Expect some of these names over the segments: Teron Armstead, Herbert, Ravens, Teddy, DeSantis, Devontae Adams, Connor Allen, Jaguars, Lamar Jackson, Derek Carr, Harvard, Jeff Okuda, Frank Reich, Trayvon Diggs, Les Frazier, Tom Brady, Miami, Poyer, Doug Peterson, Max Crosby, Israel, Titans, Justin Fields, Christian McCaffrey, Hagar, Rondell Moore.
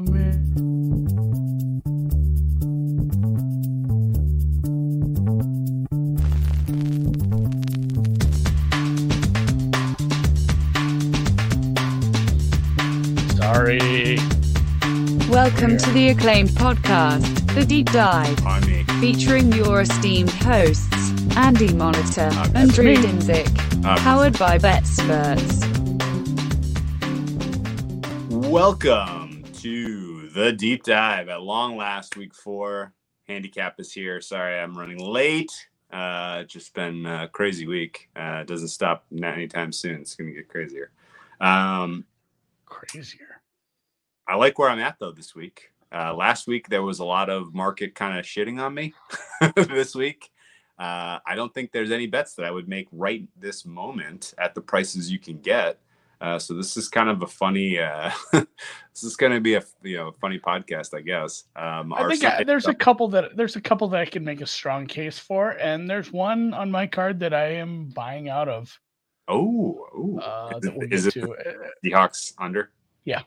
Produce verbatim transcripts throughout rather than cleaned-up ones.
I'm in. Sorry. Welcome to the acclaimed podcast, The Deep Dive. I'm Nick. Featuring your esteemed hosts, Andy Monitor uh, and Drew Dinzik. Uh, powered by Betsperts. Welcome to The Deep Dive. At long last, week four. Handicap is here. Sorry, I'm running late. Uh, just been a crazy week. Uh, doesn't stop not anytime soon. It's going to get crazier. Um, crazier. I like where I'm at, though, this week. Uh, last week, there was a lot of market kind of shitting on me. This week, uh, I don't think there's any bets that I would make right this moment at the prices you can get. Uh, so this is kind of a funny. Uh, this is going to be a you know funny podcast, I guess. Um, I think I, there's a couple that there's a couple that I can make a strong case for, and there's one on my card that I am buying out of. Oh, ooh. Uh, that we'll is it to. The Hawks under? Yeah,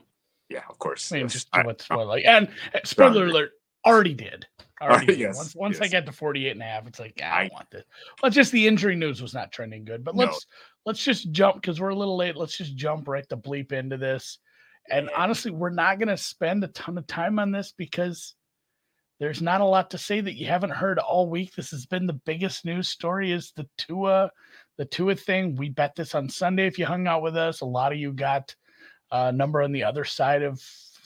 yeah, of course. I mean, just I, what's I, like, and spoiler alert, already did. Already, already did. Yes, once once yes. I get to forty-eight and a half, it's like I, I want this. Well, just the injury news was not trending good, but no. let's. Let's just jump because we're a little late. Let's just jump right the bleep into this. And honestly, we're not going to spend a ton of time on this because there's not a lot to say that you haven't heard all week. This has been the biggest news story is the Tua, the Tua thing. We bet this on Sunday. If you hung out with us, a lot of you got a number on the other side of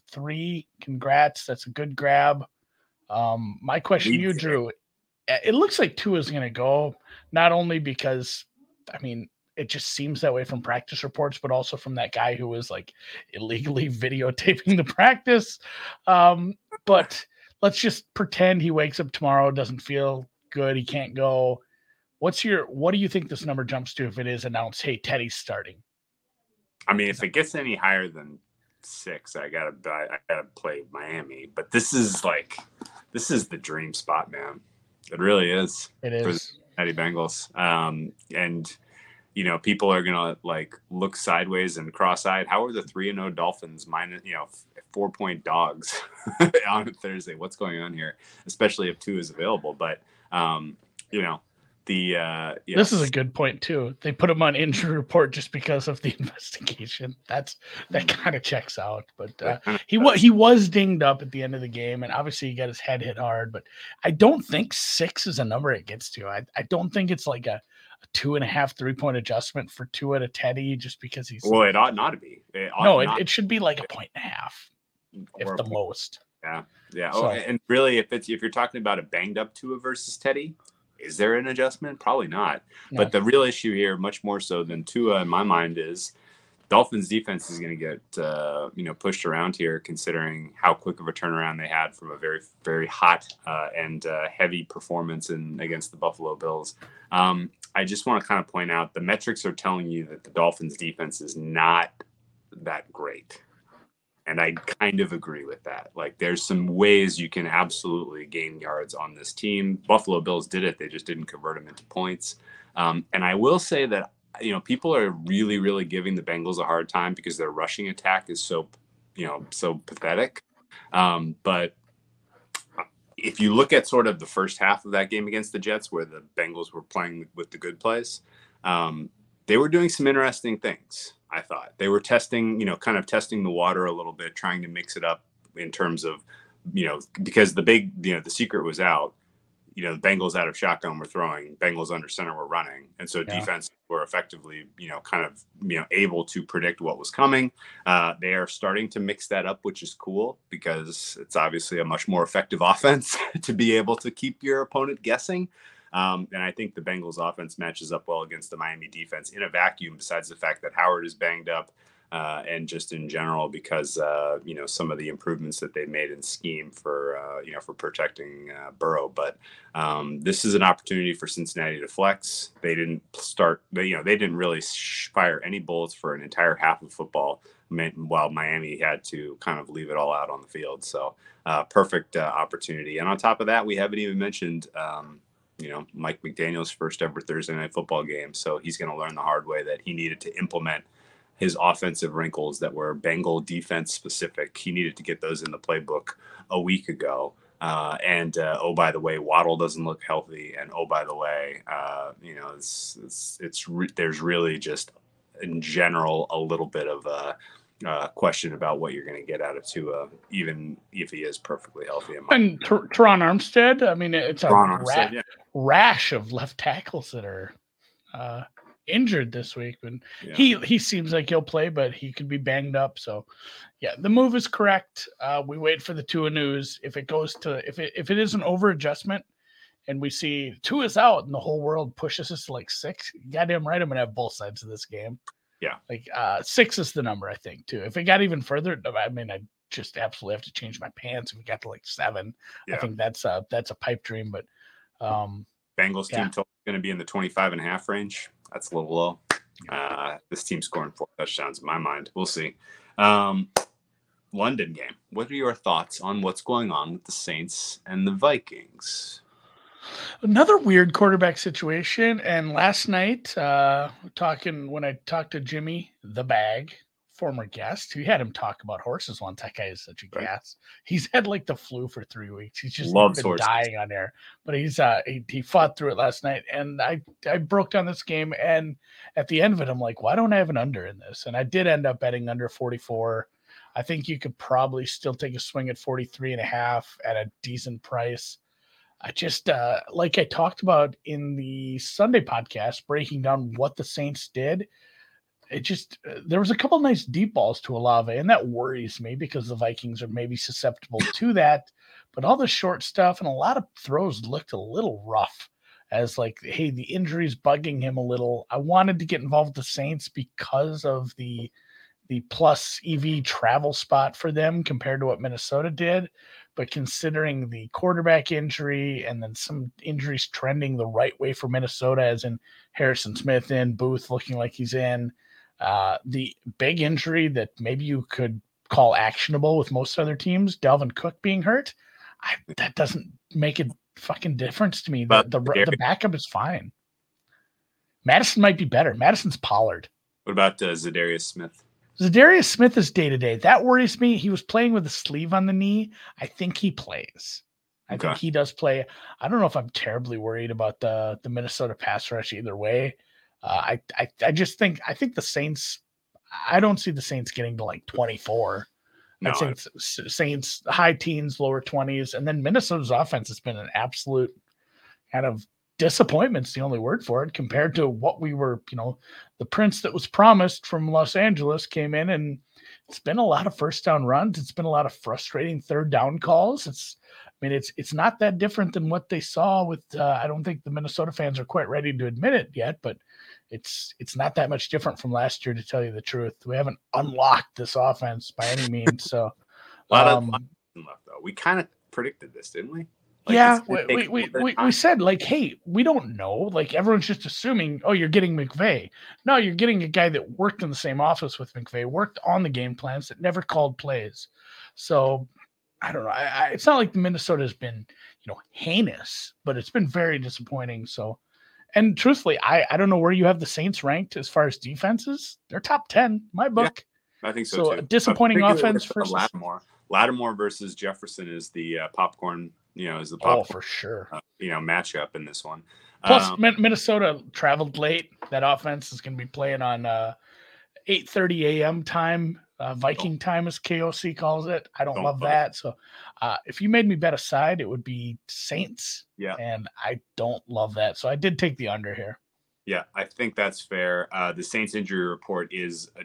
three. Congrats. That's a good grab. Um, my question to you, Drew, it looks like Tua is going to go, not only because, I mean, it just seems that way from practice reports, but also from that guy who was like illegally videotaping the practice. Um, but let's just pretend he wakes up tomorrow, doesn't feel good, he can't go. What's your, what do you think this number jumps to if it is announced, hey, Teddy's starting? I mean, if it gets any higher than six, I gotta, I gotta play Miami. But this is like, this is the dream spot, man. It really is. It is for the Teddy Bengals, um, and. You know, people are gonna like look sideways and cross-eyed. How are the three and O Dolphins minus, you know, four-point dogs on Thursday? What's going on here? Especially if two is available. But um, you know, the uh, yeah. This is a good point too. They put him on injury report just because of the investigation. That's that kind of checks out. But uh, he was he was dinged up at the end of the game, and obviously he got his head hit hard. But I don't think six is a number it gets to. I I don't think it's like a. A two and a half, three point adjustment for Tua to Teddy just because he's. Well, it ought not to be. It no, it, it should be like a point and a half, if the most. Yeah, yeah. So, oh, and really, if it's if you're talking about a banged up Tua versus Teddy, is there an adjustment? Probably not. Yeah. But the real issue here, much more so than Tua, in my mind, is Dolphins defense is going to get uh, you know pushed around here, considering how quick of a turnaround they had from a very very hot uh, and uh, heavy performance in against the Buffalo Bills. Um, I just want to kind of point out the metrics are telling you that the Dolphins defense is not that great. And I kind of agree with that. Like there's some ways you can absolutely gain yards on this team. Buffalo Bills did it. They just didn't convert them into points. Um, and I will say that, you know, people are really, really giving the Bengals a hard time because their rushing attack is so, you know, so pathetic. Um, but if you look at sort of the first half of that game against the Jets where the Bengals were playing with the good plays, um, they were doing some interesting things, I thought. They were testing, you know, kind of testing the water a little bit, trying to mix it up in terms of, you know, because the big, you know, the secret was out. You know, the Bengals out of shotgun were throwing, Bengals under center were running. And so yeah. Defense were effectively, you know, kind of, you know, able to predict what was coming. Uh, they are starting to mix that up, which is cool because it's obviously a much more effective offense to be able to keep your opponent guessing. Um, and I think the Bengals offense matches up well against the Miami defense in a vacuum, besides the fact that Howard is banged up. Uh, and just in general, because, uh, you know, some of the improvements that they made in scheme for, uh, you know, for protecting uh, Burrow. But um, this is an opportunity for Cincinnati to flex. They didn't start, they, you know, they didn't really fire any bullets for an entire half of football while Miami had to kind of leave it all out on the field. So uh, perfect uh, opportunity. And on top of that, we haven't even mentioned, um, you know, Mike McDaniel's first ever Thursday night football game. So he's going to learn the hard way that he needed to implement his offensive wrinkles that were Bengal defense specific. He needed to get those in the playbook a week ago. Uh, and, uh, oh, by the way, Waddle doesn't look healthy. And, oh, by the way, uh, you know, it's, it's, it's re- there's really just in general a little bit of a uh, question about what you're going to get out of Tua, even if he is perfectly healthy. And Ter- Teron Armstead, I mean, it's Teron a ra- Armstead, yeah. rash of left tackles that are uh, injured this week. And yeah. he, he seems like he'll play, but he could be banged up. So, yeah, the move is correct. Uh, we wait for the Tua news. If it goes to if it if it is an over adjustment and we see Tua's out and the whole world pushes us to like six, goddamn right I'm gonna have both sides of this game. Yeah, like uh, six is the number I think too. If it got even further, I mean, I just absolutely have to change my pants. If we got to like seven, yeah. I think that's a that's a pipe dream. But um, Bengals yeah. team total is gonna be in the twenty-five and a half range. That's a little low. Uh, this team scoring four touchdowns in my mind. We'll see. Um, London game. What are your thoughts on what's going on with the Saints and the Vikings? Another weird quarterback situation. And last night, uh, talking when I talked to Jimmy the Bag, former guest, who had him talk about horses once. That guy is such a right. gas. He's had like the flu for three weeks. He's just Loves been horses. dying on air. But he's uh, he, he fought through it last night. And I I broke down this game. And at the end of it, I'm like, why don't I have an under in this? And I did end up betting under forty-four. I think you could probably still take a swing at forty-three and a half at a decent price. I just, uh, like I talked about in the Sunday podcast, breaking down what the Saints did. It just, uh, there was a couple of nice deep balls to Olave, and that worries me because the Vikings are maybe susceptible to that, but all the short stuff and a lot of throws looked a little rough as like, hey, the injury's bugging him a little. I wanted to get involved with the Saints because of the, the plus E V travel spot for them compared to what Minnesota did. But considering the quarterback injury and then some injuries trending the right way for Minnesota, as in Harrison Smith in, Booth looking like he's in, uh, the big injury that maybe you could call actionable with most other teams, Dalvin Cook being hurt, I, that doesn't make a fucking difference to me. The, the, the backup is fine. Madison might be better. Madison's Pollard. What about uh, Zadarius Smith? Zadarius Smith is day-to-day. That worries me. He was playing with a sleeve on the knee. I think he plays. I okay. think he does play. I don't know if I'm terribly worried about the, the Minnesota pass rush either way. Uh, I, I I just think I think the Saints – I don't see the Saints getting to like twenty-four. No, I think I... Saints, high teens, lower twenties. And then Minnesota's offense has been an absolute kind of – disappointment's the only word for it compared to what we were, you know, the prince that was promised from Los Angeles came in, and it's been a lot of first down runs. It's been a lot of frustrating third down calls. It's, I mean, it's, it's not that different than what they saw with, uh, I don't think the Minnesota fans are quite ready to admit it yet, but it's, it's not that much different from last year, to tell you the truth. We haven't unlocked this offense by any means. So a lot um, of unlocked, though. We kind of predicted this, didn't we? Like yeah, we we, we, we said, like, hey, we don't know. Like, everyone's just assuming, oh, you're getting McVay. No, you're getting a guy that worked in the same office with McVay, worked on the game plans, that never called plays. So, I don't know. I, I, it's not like Minnesota's been, you know, heinous, but it's been very disappointing. So, and truthfully, I, I don't know where you have the Saints ranked as far as defenses. They're top ten, in my book. Yeah, I think so, so too. A disappointing offense for Lattimore. Lattimore versus Jefferson is the uh, popcorn. You know, is the pop oh, for sure. Uh, you know, matchup in this one. Plus, um, Minnesota traveled late. That offense is going to be playing on uh, eight thirty a.m. time, uh, Viking time, as K O C calls it. I don't, don't love play. that. So, uh, if you made me bet a side, it would be Saints. Yeah, and I don't love that. So I did take the under here. Yeah, I think that's fair. Uh, the Saints injury report is a.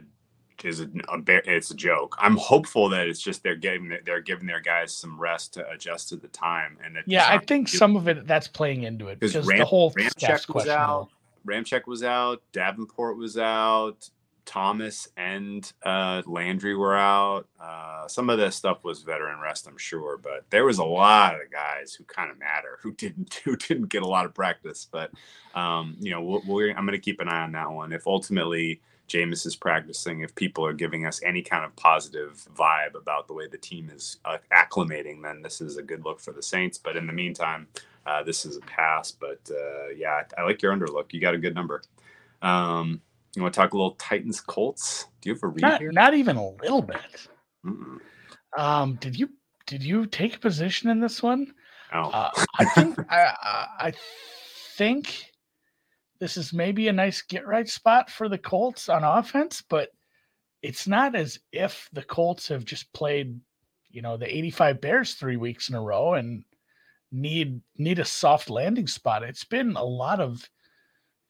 Is a, a bear, it's a joke. I'm hopeful that it's just they're getting they're giving their guys some rest to adjust to the time, and that yeah, I think some of it that's playing into it because Ram, the whole Ramczyk was out. Ramczyk was out. Davenport was out. Thomas and uh, Landry were out. Uh, some of this stuff was veteran rest, I'm sure, but there was a lot of guys who kind of matter who didn't who didn't get a lot of practice. But um, you know, we'll, we're, I'm going to keep an eye on that one. If ultimately Jameis is practicing, if people are giving us any kind of positive vibe about the way the team is uh, acclimating, then this is a good look for the Saints. But in the meantime, uh, this is a pass. But, uh, yeah, I, I like your underlook. You got a good number. Um, You want to talk a little Titans Colts? Do you have a read not, here? Not even a little bit. Mm-mm. Um, did you did you take a position in this one? Oh. Uh, I think I, I think this is maybe a nice get right spot for the Colts on offense, but it's not as if the Colts have just played, you know, the eighty-five Bears three weeks in a row and need need a soft landing spot. It's been a lot of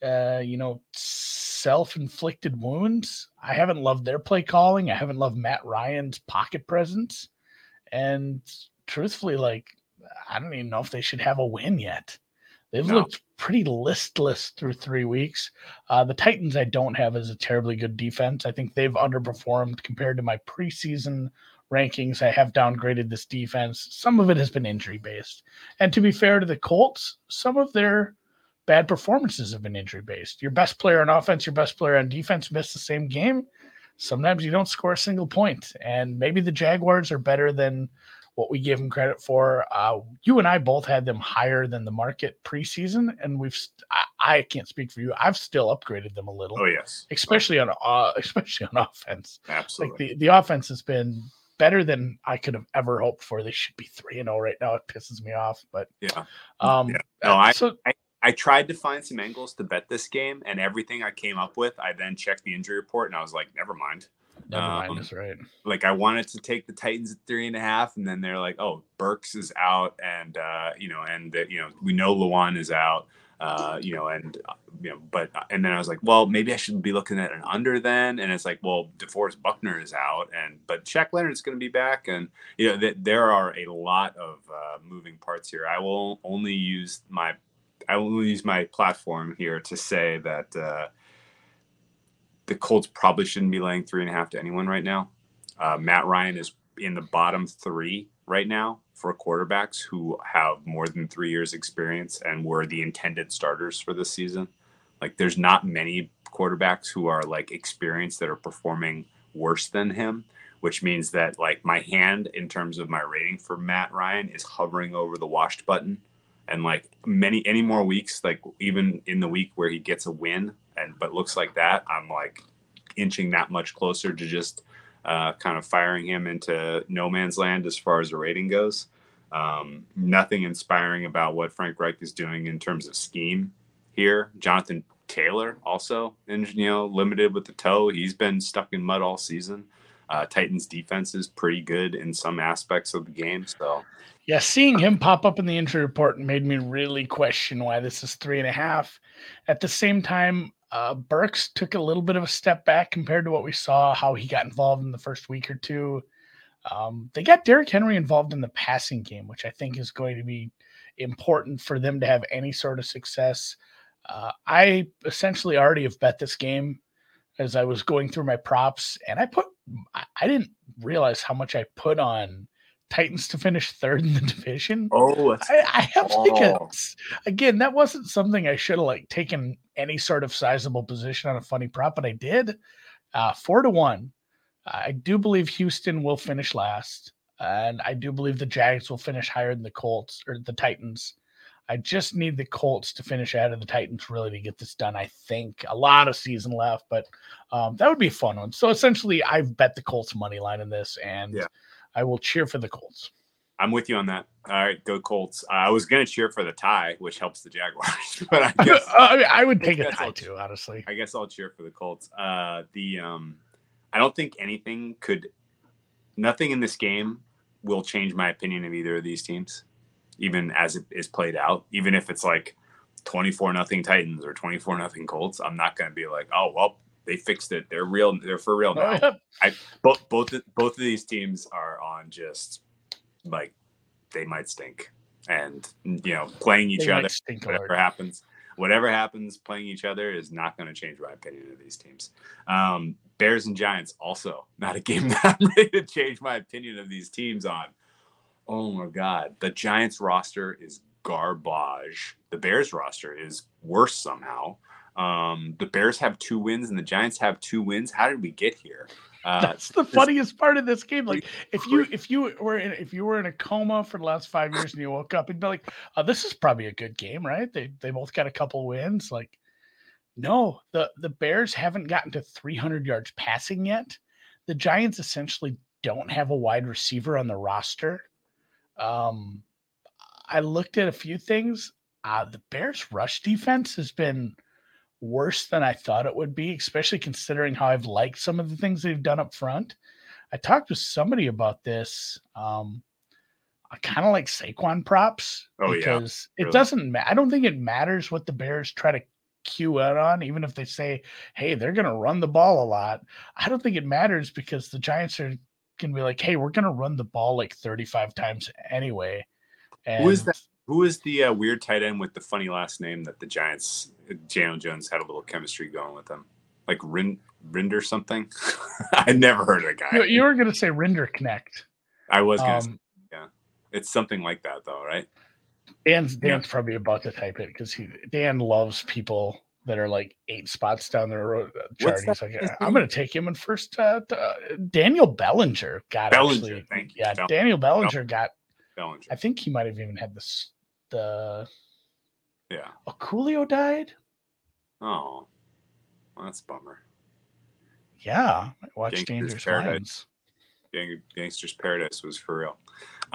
uh, you know, self-inflicted wounds. I haven't loved their play calling. I haven't loved Matt Ryan's pocket presence. And truthfully, like, I don't even know if they should have a win yet. They've no. looked pretty listless through three weeks. Uh, the Titans I don't have as a terribly good defense. I think they've underperformed compared to my preseason rankings. I have downgraded this defense. Some of it has been injury-based. And to be fair to the Colts, some of their bad performances have been injury-based. Your best player on offense, your best player on defense missed the same game. Sometimes you don't score a single point. And maybe the Jaguars are better than what we give them credit for. Uh, you and I both had them higher than the market preseason, and we've st- I, I can't speak for you. I've still upgraded them a little. Oh, yes. Especially on uh, especially on offense. Absolutely. Like the, the offense has been better than I could have ever hoped for. They should be three and oh right now. It pisses me off. But yeah. Um, yeah. No, I, so, I, I tried to find some angles to bet this game, and everything I came up with, I then checked the injury report, and I was like, never mind. Never mind, um, that's right. Like, I wanted to take the Titans at three and a half, and then they're like, oh, Burks is out, and, uh, you know, and, the, you know, we know Luan is out, uh, you know, and, uh, you know, but, and then I was like, well, maybe I should be looking at an under then, and it's like, well, DeForest Buckner is out, and, but Shaq Leonard is going to be back, and, you know, th- there are a lot of uh, moving parts here. I will only use my, I will use my platform here to say that, uh, the Colts probably shouldn't be laying three and a half to anyone right now. Uh, Matt Ryan is in the bottom three right now for quarterbacks who have more than three years experience and were the intended starters for this season. Like, there's not many quarterbacks who are like experienced that are performing worse than him, which means that like my hand in terms of my rating for Matt Ryan is hovering over the washed button. And like many, any more weeks, like even in the week where he gets a win, and but looks like that, I'm like inching that much closer to just uh, kind of firing him into no man's land as far as a rating goes. Um, nothing inspiring about what Frank Reich is doing in terms of scheme here. Jonathan Taylor also, you know, limited with the toe. He's been stuck in mud all season. Uh, Titans defense is pretty good in some aspects of the game. So, yeah, seeing him pop up in the injury report made me really question why this is three and a half. At the same time, uh, Burks took a little bit of a step back compared to what we saw, how he got involved in the first week or two. Um, they got Derrick Henry involved in the passing game, which I think is going to be important for them to have any sort of success. Uh, I essentially already have bet this game as I was going through my props, and I put I didn't realize how much I put on Titans to finish third in the division. Oh, I, I have oh. like a, again, that wasn't something I should have like taken any sort of sizable position on a funny prop, but I did. Uh, four to one. I do believe Houston will finish last, and I do believe the Jags will finish higher than the Colts or the Titans. I just need the Colts to finish ahead of the Titans really to get this done. I think a lot of season left, but um, that would be a fun one. So essentially I've bet the Colts money line in this, and yeah. I will cheer for the Colts. I'm with you on that. All right, go Colts. Uh, I was going to cheer for the tie, which helps the Jaguars, but I guess I, mean, I would take I a tie I'll, too, honestly. I guess I'll cheer for the Colts. Uh, the um, I don't think anything could, nothing in this game will change my opinion of either of these teams, even as it is played out. Even if it's like twenty-four nothing Titans or twenty-four nothing Colts, I'm not going to be like, oh, well, they fixed it. They're real. They're for real now. Oh, yeah. I both both both of these teams are on just like they might stink, and you know, playing each they other. Whatever hard. happens, whatever happens, playing each other is not going to change my opinion of these teams. Um, Bears and Giants also not a game that I'm ready to change my opinion of these teams on. Oh, my God. The Giants roster is garbage. The Bears roster is worse somehow. Um, the Bears have two wins and the Giants have two wins. How did we get here? Uh, That's the funniest part of this game. Like if you if you were in, if you were in a coma for the last five years and you woke up and be like, oh, this is probably a good game, right? They they both got a couple wins. Like No, the, the Bears haven't gotten to three hundred yards passing yet. The Giants essentially don't have a wide receiver on the roster. Um, I looked at a few things. Uh, the Bears' rush defense has been worse than I thought it would be, especially considering how I've liked some of the things they've done up front. I talked with somebody about this. Um, I kind of like Saquon props oh, because yeah. it really? doesn't matter. I don't think it matters what the Bears try to cue out on, even if they say, hey, they're going to run the ball a lot. I don't think it matters because the Giants are going to be like, hey, we're going to run the ball like thirty-five times anyway. And who is that? Who is the uh, weird tight end with the funny last name that the Giants, Jalen Jones, had a little chemistry going with them? Like Rind, Rinder something? I never heard of the guy. You, you were going to say Rinder Connect. I was going to um, say, yeah. It's something like that, though, right? Dan's, Dan's yeah. probably about to type it because he Dan loves people that are like eight spots down the road. Chart. He's like, I'm going to take him in first. Uh, uh, Daniel Bellinger got Bellinger, actually. Thank you. Yeah, Bellinger. Daniel Bellinger got. Bellinger. I think he might have even had this. The yeah, oh, Coolio died. Oh, well, that's a bummer. Yeah, I watched Gangster's Dangerous Paradise. Gang- Gangster's Paradise was for real.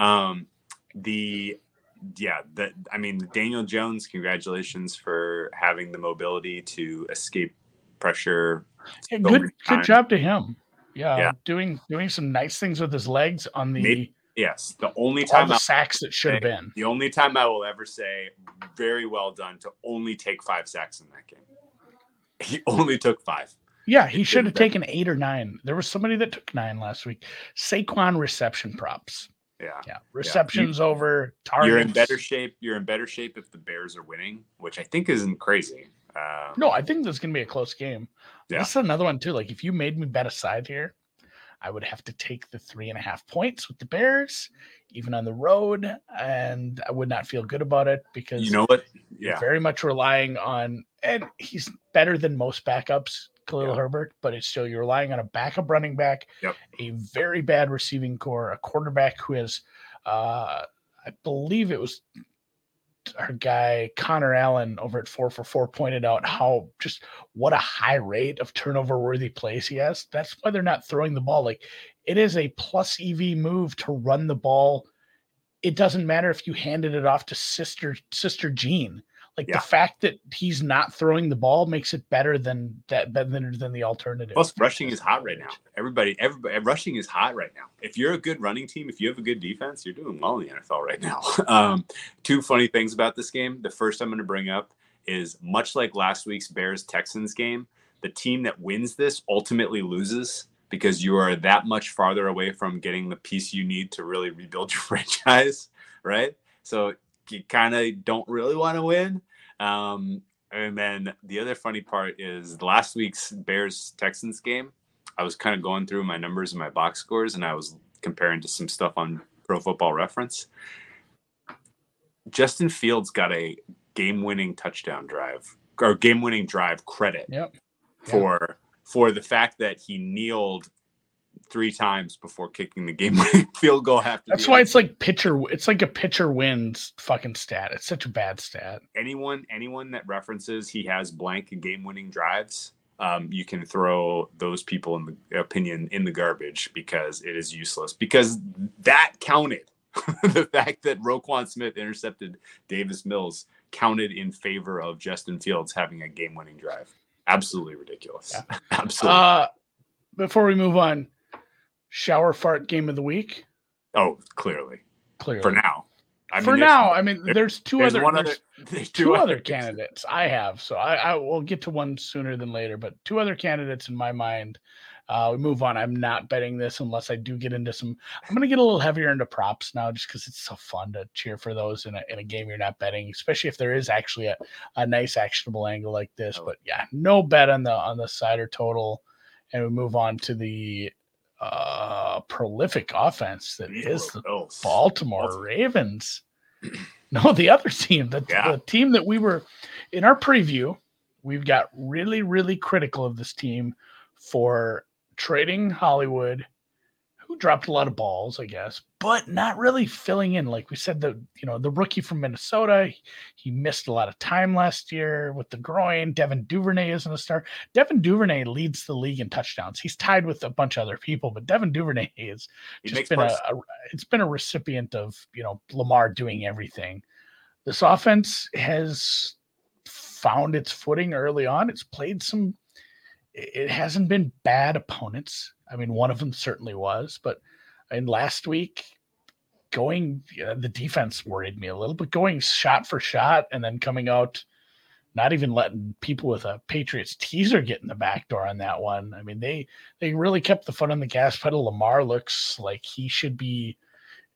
Um, the yeah, that I mean, Daniel Jones. Congratulations for having the mobility to escape pressure. Yeah, so good, good job to him. Yeah, yeah, doing doing some nice things with his legs on the. Maybe. Yes, the only time all the sacks that should have been. The only time I will ever say, very well done to only take five sacks in that game. He only took five. Yeah, he should have taken eight or nine. There was somebody that took nine last week. Saquon reception props. Yeah, yeah, receptions yeah. You, over targets. You're in better shape. You're in better shape if the Bears are winning, which I think isn't crazy. Um, no, I think there's going to be a close game. Yeah. That's another one too. Like if you made me bet a side here, I would have to take the three and a half points with the Bears, even on the road, and I would not feel good about it because you know what? Yeah, you're very much relying on, and he's better than most backups, Khalil yeah. Herbert, but it's still you're relying on a backup running back, yep. a very bad receiving core, a quarterback who is, uh, I believe it was our guy Connor Allen over at four for four pointed out how just what a high rate of turnover worthy plays he has. That's why they're not throwing the ball. Like it is a plus E V move to run the ball. It doesn't matter if you handed it off to sister, sister Jean, like yeah. the fact that he's not throwing the ball makes it better than that, better than the alternative. Plus rushing is hot right now. Everybody, everybody rushing is hot right now. If you're a good running team, if you have a good defense, you're doing well in the N F L right now. Um, two funny things about this game. The first I'm going to bring up is much like last week's Bears Texans game, the team that wins this ultimately loses because you are that much farther away from getting the piece you need to really rebuild your franchise. Right. So you kind of don't really want to win. Um, and then the other funny part is last week's Bears Texans game. I was kind of going through my numbers and my box scores, and I was comparing to some stuff on Pro Football Reference. Justin Fields got a game-winning touchdown drive or game-winning drive credit yep. for yep. for the fact that he kneeled three times before kicking the game-winning field goal. After that's why it's like pitcher. It's like a pitcher wins fucking stat. It's such a bad stat. Anyone, anyone that references he has blank game-winning drives. Um, you can throw those people in the opinion in the garbage because it is useless because that counted. The fact that Roquan Smith intercepted Davis Mills counted in favor of Justin Fields having a game winning drive. Absolutely ridiculous. Yeah. Absolutely. Uh, before we move on, shower fart game of the week. Oh, clearly. Clearly. For now. I For mean, now, I mean, there's two there's other, one there's, other there's two, two other candidates I have, so I, I will get to one sooner than later. But two other candidates in my mind. Uh, we move on. I'm not betting this unless I do get into some. I'm going to get a little heavier into props now, just because it's so fun to cheer for those in a in a game you're not betting, especially if there is actually a, a nice actionable angle like this. But yeah, no bet on the on the side or total, and we move on to the. Uh, prolific offense that Buffalo is the Bills. Baltimore Bills. Ravens. No, the other team, the, yeah. the team that we were in our preview, we've got really, really critical of this team for trading Hollywood, who dropped a lot of balls, I guess, but not really filling in. Like we said, the, you know, the rookie from Minnesota, he, he missed a lot of time last year with the groin. Devin Duvernay isn't a star. Devin Duvernay leads the league in touchdowns. He's tied with a bunch of other people, but Devin Duvernay is just been a, a, it's been a recipient of, you know, Lamar doing everything. This offense has found its footing early on. It's played some, it hasn't been bad opponents. I mean, one of them certainly was, but in last week going, uh, the defense worried me a little, but going shot for shot and then coming out, not even letting people with a Patriots teaser get in the back door on that one. I mean, they, they really kept the foot on the gas pedal. Lamar looks like he should be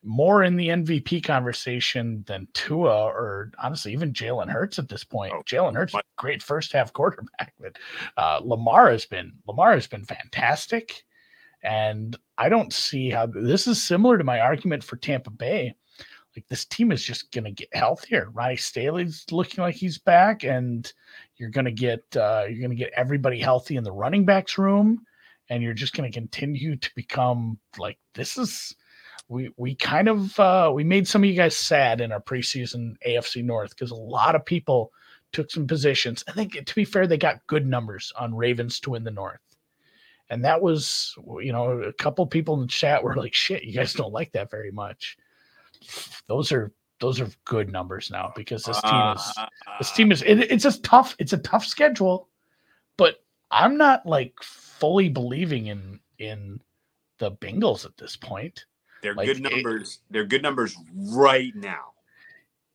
more in the M V P conversation than Tua or honestly even Jalen Hurts at this point. Oh, Jalen Hurts, great first half quarterback, but uh, Lamar has been Lamar has been fantastic, and I don't see how this is similar to my argument for Tampa Bay. Like this team is just going to get healthier. Ronnie Stanley's looking like he's back, and you're going to get uh, you're going to get everybody healthy in the running backs room, and you're just going to continue to become like this is. We we kind of uh, we made some of you guys sad in our preseason A F C North because a lot of people took some positions. I think, to be fair, they got good numbers on Ravens to win the North. And that was, you know, a couple people in the chat were like, shit, you guys don't like that very much. Those are those are good numbers now because this team is this team is it, it's just tough. It's a tough schedule, but I'm not like fully believing in in the Bengals at this point. They're like good numbers. It, they're good numbers right now.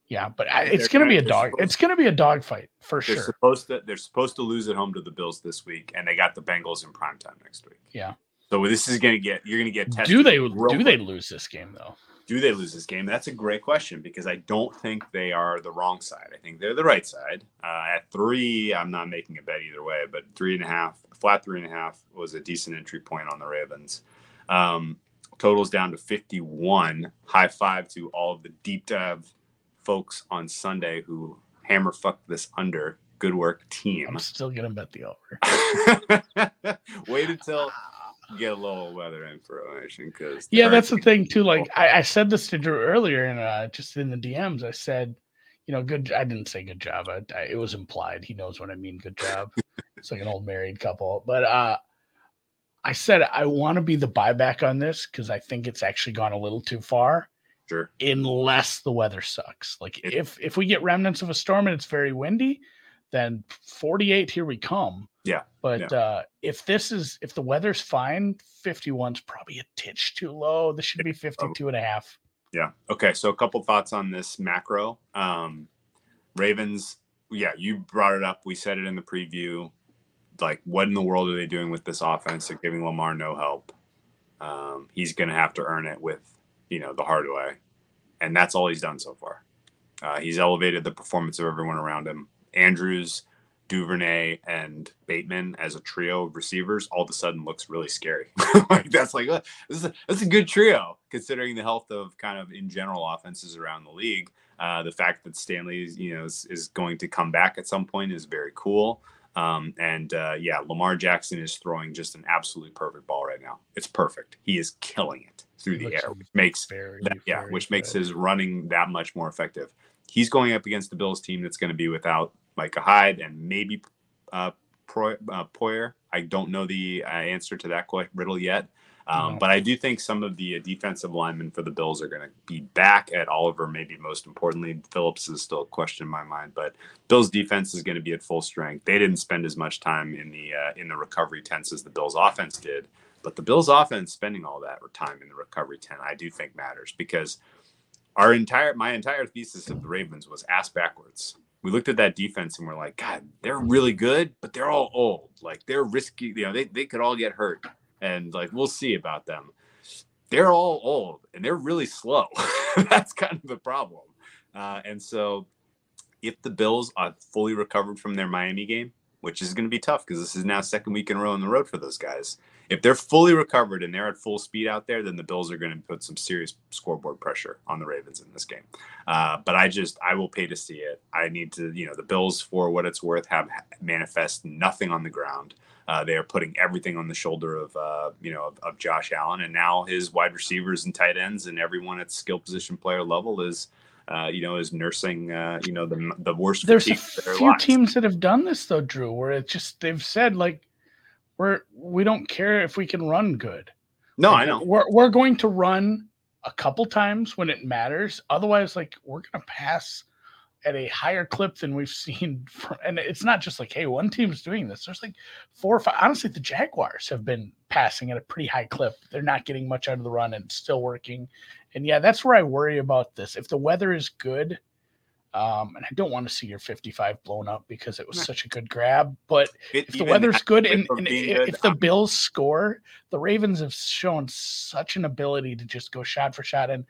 Yeah, but I, it's going to be a dog. Supposed, it's going to be a dogfight for they're sure. Supposed to, they're supposed to lose at home to the Bills this week, and they got the Bengals in primetime next week. Yeah. So this is going to get you're going to get tested. Do they do quick. they lose this game though? Do they lose this game? That's a great question because I don't think they are the wrong side. I think they're the right side. Uh, at three, I'm not making a bet either way, but three and a half, flat three and a half was a decent entry point on the Ravens. Um, Totals down to fifty-one. High five to all of the deep dive folks on Sunday who hammer fucked this under. Good work, team. I'm still going to bet the over. Wait until you get a little weather information. Cause yeah, that's the thing, too. Like, I, I said this to Drew earlier, and uh, just in the D Ms, I said, you know, good. I didn't say good job. I, I, it was implied. He knows what I mean, good job. It's like an old married couple. But, uh, I said I want to be the buyback on this because I think it's actually gone a little too far. Sure. Unless the weather sucks. Like it, if if we get remnants of a storm and it's very windy, then forty-eight, here we come. Yeah. But yeah. Uh, if this is if the weather's fine, fifty-one's probably a titch too low. This should be fifty-two and a half. Yeah. Okay. So a couple thoughts on this macro. Um, Ravens. Yeah, you brought it up. We said it in the preview. Like, what in the world are they doing with this offense? They're giving Lamar no help. Um, he's going to have to earn it with, you know, the hard way. And that's all he's done so far. Uh, he's elevated the performance of everyone around him. Andrews, Duvernay, and Bateman as a trio of receivers all of a sudden looks really scary. Like that's like, uh, this is a, this is a good trio considering the health of kind of in general offenses around the league. Uh, the fact that Stanley is, you know, is, is going to come back at some point is very cool. Um, and, uh, yeah, Lamar Jackson is throwing just an absolutely perfect ball right now. It's perfect. He is killing it through the air, which makes very, that, yeah, which good. makes his running that much more effective. He's going up against the Bills team that's going to be without Micah Hyde and maybe uh, Pro- uh, Poyer. I don't know the uh, answer to that riddle yet, um, no. but I do think some of the defensive linemen for the Bills are going to be back at Oliver, maybe most importantly. Phillips is still a question in my mind, but Bills defense is going to be at full strength. They didn't spend as much time in the uh, in the recovery tents as the Bills offense did, but the Bills offense spending all that time in the recovery tent, I do think matters because our entire my entire thesis of the Ravens was ass backwards. We looked at that defense and we're like, God, they're really good, but they're all old. Like they're risky. You know, they, they could all get hurt. And like, we'll see about them. They're all old and they're really slow. That's kind of the problem. Uh, and so if the Bills are fully recovered from their Miami game, which is going to be tough because this is now second week in a row on the road for those guys. If they're fully recovered and they're at full speed out there, then the Bills are going to put some serious scoreboard pressure on the Ravens in this game. Uh, but I just, I will pay to see it. I need to, you know, the Bills, for what it's worth, have manifest nothing on the ground. Uh, they are putting everything on the shoulder of, uh, you know, of, of Josh Allen, and now his wide receivers and tight ends and everyone at skill position player level is, uh, you know, is nursing, uh, you know, the the worst. There's a few teams that have done this though, Drew, where it's just they've said like, We're we don't care if we can run good. No, like, I know. We're we're going to run a couple times when it matters. Otherwise, like we're gonna pass at a higher clip than we've seen. From, and it's not just like, hey, one team's doing this. There's like four or five. Honestly, the Jaguars have been passing at a pretty high clip. They're not getting much out of the run and still working. And yeah, that's where I worry about this. If the weather is good, Um, and I don't want to see your fifty-five blown up because it was such a good grab. But if the weather's good and, and if the Bills score, the Ravens have shown such an ability to just go shot for shot. And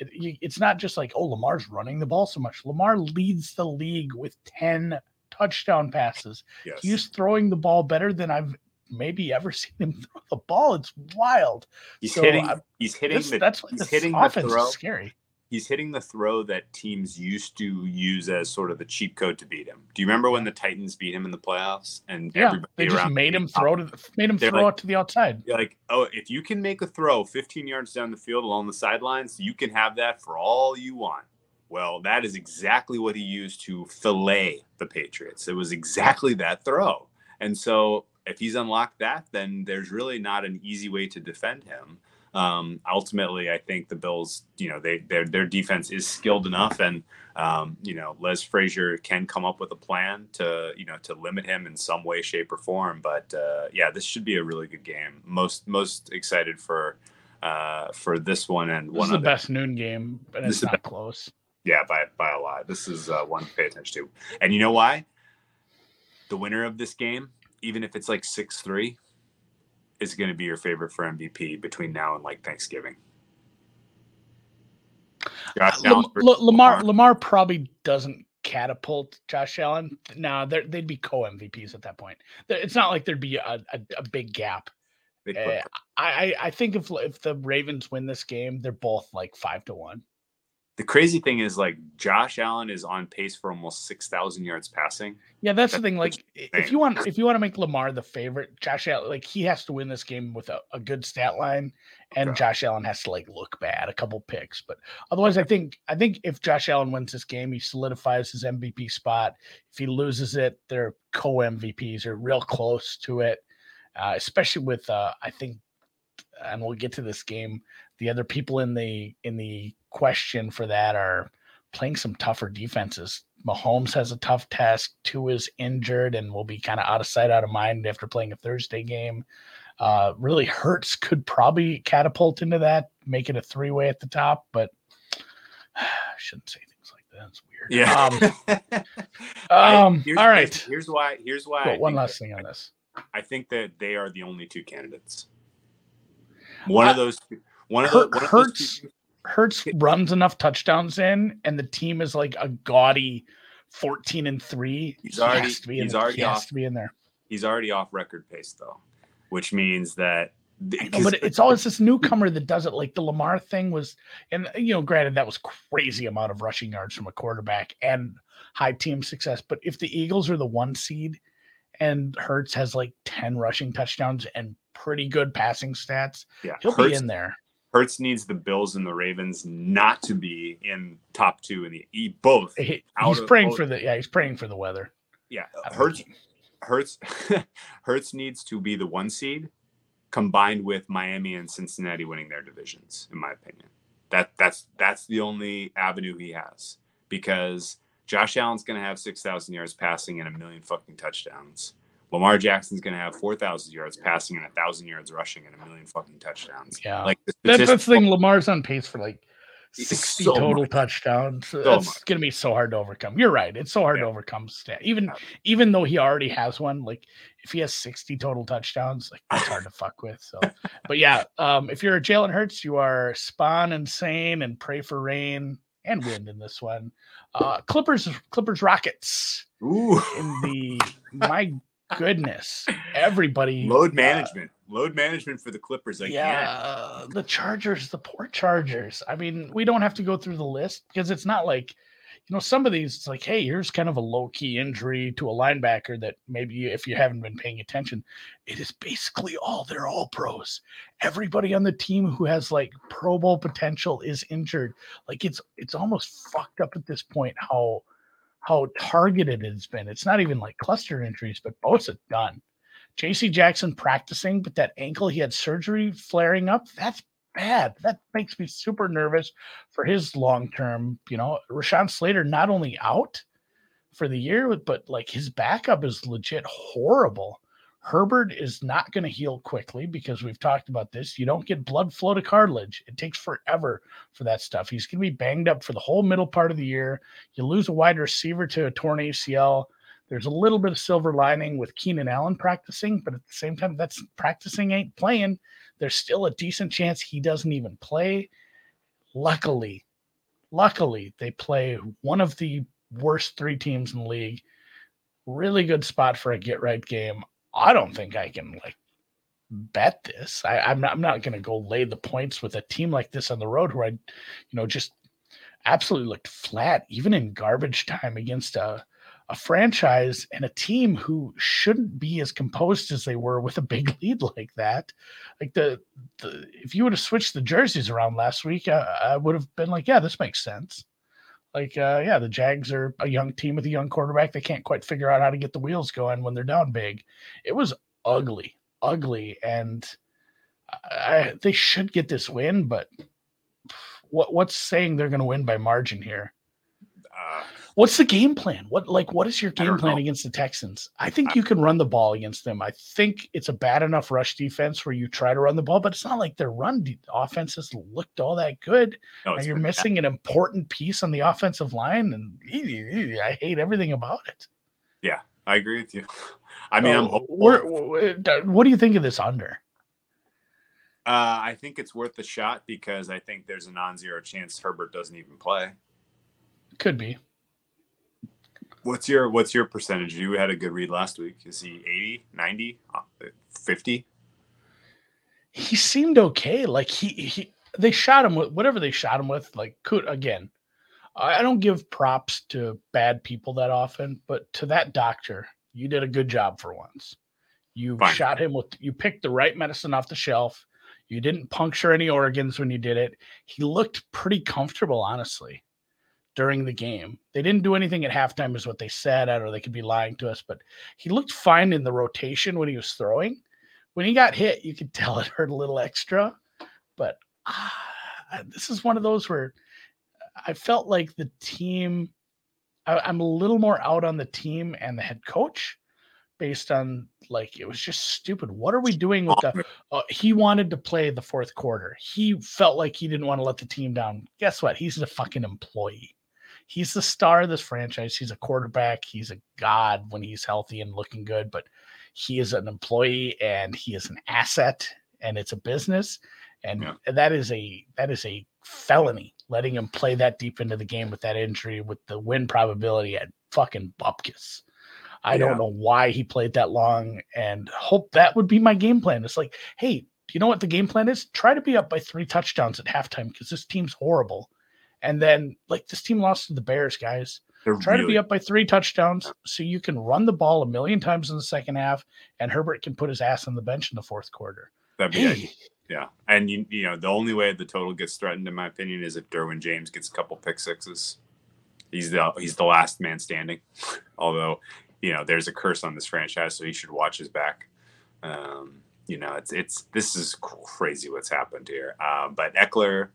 it, it's not just like, oh, Lamar's running the ball so much. Lamar leads the league with ten touchdown passes. Yes. He's throwing the ball better than I've maybe ever seen him throw the ball. It's wild. He's so hitting. I'm, he's hitting. This, the, that's what he's hitting. Offense the throw. Is scary. He's hitting the throw that teams used to use as sort of the cheat code to beat him. Do you remember when the Titans beat him in the playoffs? And yeah, everybody they just around made him throw to the, made him they're throw like, out to the outside. Like, oh, if you can make a throw fifteen yards down the field along the sidelines, you can have that for all you want. Well, that is exactly what he used to fillet the Patriots. It was exactly that throw. And so if he's unlocked that, then there's really not an easy way to defend him. Um, ultimately, I think the Bills, you know, they, their, their defense is skilled enough, and, um, you know, Les Frazier can come up with a plan to, you know, to limit him in some way, shape or form. But, uh, yeah, this should be a really good game. Most, most excited for, uh, for this one. And this one is the other. Best noon game, but it's not close. Yeah. By, by a lot. This is uh, one to pay attention to. And you know why? The winner of this game, even if it's like six three, is going to be your favorite for M V P between now and like Thanksgiving. Josh uh, Allen Lam- Lamar, Lamar Lamar probably doesn't catapult Josh Allen. No, nah, they'd be co-M V Ps at that point. It's not like there'd be a, a, a big gap. Uh, I, I, I think if if the Ravens win this game, they're both like five to one. The crazy thing is, like, Josh Allen is on pace for almost six thousand yards passing. Yeah, that's, that's the thing. Like, thing. if you want if you want to make Lamar the favorite, Josh Allen, like, he has to win this game with a, a good stat line, and okay. Josh Allen has to, like, look bad, a couple picks. But otherwise, I think I think if Josh Allen wins this game, he solidifies his M V P spot. If he loses it, they're co-M V Ps or real close to it, uh, especially with, uh, I think, and we'll get to this game, the other people in the in the question for that are playing some tougher defenses. Mahomes has a tough task. Tua is injured and will be kind of out of sight, out of mind after playing a Thursday game. Uh, really, Hurts could probably catapult into that, make it a three-way at the top, but I shouldn't say things like that. It's weird. Yeah. Um, um, all right. Here's why. Here's why. Cool, one last that, thing on I, this. I think that they are the only two candidates. One uh, of those two. One of, the, one of Hurts, two Hurts runs enough touchdowns in, and the team is like a gaudy fourteen and three. He's he already, has to be he's in, already he off, has to be in there. He's already off record pace though, which means that. The, know, but it's always this newcomer that does it. Like the Lamar thing was, and you know, granted that was crazy amount of rushing yards from a quarterback and high team success. But if the Eagles are the one seed, and Hurts has like ten rushing touchdowns and pretty good passing stats, yeah, he'll Hurts, be in there. Hurts needs the Bills and the Ravens not to be in top two in the E both. He, he's of, praying both. for the yeah, he's praying for the weather. Yeah. Hurts Hurts Hurts needs to be the one seed combined with Miami and Cincinnati winning their divisions, in my opinion. That that's that's the only avenue he has, because Josh Allen's gonna have six thousand yards passing and a million fucking touchdowns. Lamar Jackson's going to have four thousand yards passing and one thousand yards rushing and a million fucking touchdowns. Yeah. Like the that's the thing. Lamar's on pace for like sixty so total much. touchdowns. So that's going to be so hard to overcome. You're right. It's so hard yeah. to overcome. Stat. Even yeah. even though he already has one, like if he has sixty total touchdowns, like that's hard to fuck with. So, but yeah, um, if you're a Jalen Hurts, you are spawn insane and pray for rain and wind in this one. Uh, Clippers, Clippers, Rockets. Ooh. In the my goodness. Everybody. Load management. Uh, Load management for the Clippers. I yeah. Uh, the Chargers, the poor Chargers. I mean, we don't have to go through the list because it's not like, you know, some of these, it's like, hey, here's kind of a low-key injury to a linebacker that maybe if you haven't been paying attention, it is basically all, they're all pros. Everybody on the team who has, like, Pro Bowl potential is injured. Like, it's it's almost fucked up at this point how how targeted it's been. It's not even, like, cluster injuries, but Bosa done. J C Jackson practicing, but that ankle, he had surgery flaring up, that's bad. That makes me super nervous for his long term. You know, Rashawn Slater not only out for the year, but like his backup is legit horrible. Herbert is not going to heal quickly because we've talked about this. You don't get blood flow to cartilage. It takes forever for that stuff. He's going to be banged up for the whole middle part of the year. You lose a wide receiver to a torn A C L. There's a little bit of silver lining with Keenan Allen practicing, but at the same time, that's practicing ain't playing. There's still a decent chance he doesn't even play. Luckily, luckily, they play one of the worst three teams in the league. Really good spot for a get-right game. I don't think I can like bet this. I, I'm not, I'm not going to go lay the points with a team like this on the road who I, you know, just absolutely looked flat, even in garbage time against a, a franchise and a team who shouldn't be as composed as they were with a big lead like that. Like the, the if you would have switched the jerseys around last week, uh, I would have been like, yeah, this makes sense. Like, uh, yeah, the Jags are a young team with a young quarterback. They can't quite figure out how to get the wheels going when they're down big. It was ugly, ugly. And I, they should get this win, but what what's saying they're going to win by margin here? Uh, What's the game plan? What like what is your game plan know. against the Texans? I think I, you can run the ball against them. I think it's a bad enough rush defense where you try to run the ball, but it's not like their run de- offense has looked all that good. No, and you're missing bad. an important piece on the offensive line, and ee, ee, I hate everything about it. Yeah, I agree with you. I mean, so, I'm we're, we're, what do you think of this under? Uh, I think it's worth the shot because I think there's a non-zero chance Herbert doesn't even play. Could be. What's your what's your percentage? You had a good read last week. Is he eighty, ninety, fifty? He seemed okay. Like he, he they shot him with whatever they shot him with. Like could again, I don't give props to bad people that often, but to that doctor, you did a good job for once. You Fine. shot him with you picked the right medicine off the shelf. You didn't puncture any organs when you did it. He looked pretty comfortable, honestly. During the game, they didn't do anything at halftime, is what they said. I don't know, they could be lying to us, but he looked fine in the rotation when he was throwing. When he got hit, you could tell it hurt a little extra. But ah, this is one of those where I felt like the team, I, I'm a little more out on the team and the head coach based on like it was just stupid. What are we doing with the? Uh, he wanted to play the fourth quarter. He felt like he didn't want to let the team down. Guess what? He's a fucking employee. He's the star of this franchise. He's a quarterback. He's a god when he's healthy and looking good, but he is an employee and he is an asset and it's a business. And yeah. that is a, that is a felony, letting him play that deep into the game with that injury, with the win probability at fucking bupkis. I yeah. don't know why he played that long and hope that would be my game plan. It's like, hey, you know what the game plan is? Try to be up by three touchdowns at halftime because this team's horrible. And then, like, this team lost to the Bears, guys. They're Try really... to be up by three touchdowns so you can run the ball a million times in the second half, and Herbert can put his ass on the bench in the fourth quarter. That'd be hey. Yeah. And, you, you know, the only way the total gets threatened, in my opinion, is if Derwin James gets a couple pick sixes. He's the, he's the last man standing. Although, you know, there's a curse on this franchise, so he should watch his back. Um, you know, it's it's this is crazy what's happened here. Uh, but Eckler...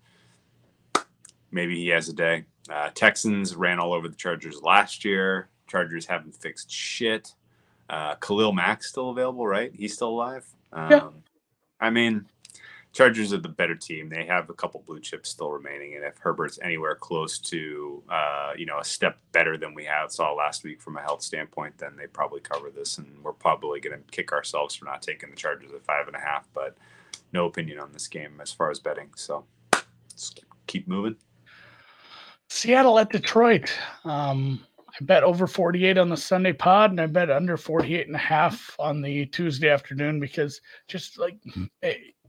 Maybe he has a day. Uh, Texans ran all over the Chargers last year. Chargers haven't fixed shit. Uh, Khalil Mack's still available, right? He's still alive. Um, yeah. I mean, Chargers are the better team. They have a couple blue chips still remaining. And if Herbert's anywhere close to, uh, you know, a step better than we have saw last week from a health standpoint, then they probably cover this. And we're probably going to kick ourselves for not taking the Chargers at five and a half. But no opinion on this game as far as betting. So let's keep moving. Seattle at Detroit. Um, I bet over forty-eight on the Sunday pod, and I bet under forty-eight and a half on the Tuesday afternoon, because just like,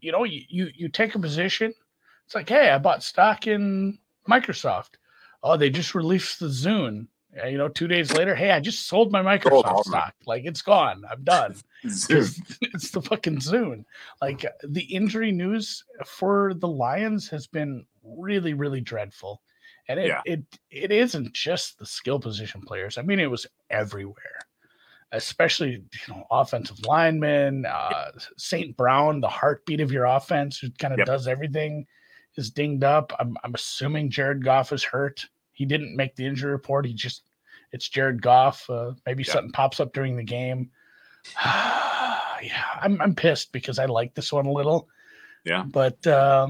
you know, you, you, you take a position. It's like, hey, I bought stock in Microsoft. Oh, they just released the Zune. You know, two days later, hey, I just sold my Microsoft stock. Like, it's gone. I'm done. It's, it's the fucking Zune. Like, the injury news for the Lions has been really, really dreadful. And it, yeah. it it isn't just the skill position players. I mean, it was everywhere, especially, you know, offensive linemen. Uh, Saint Brown, the heartbeat of your offense, who kind of yep. does everything, is dinged up. I'm I'm assuming Jared Goff is hurt. He didn't make the injury report. He just it's Jared Goff. Uh, maybe yep. something pops up during the game. yeah, I'm I'm pissed because I like this one a little. Yeah, but. Uh,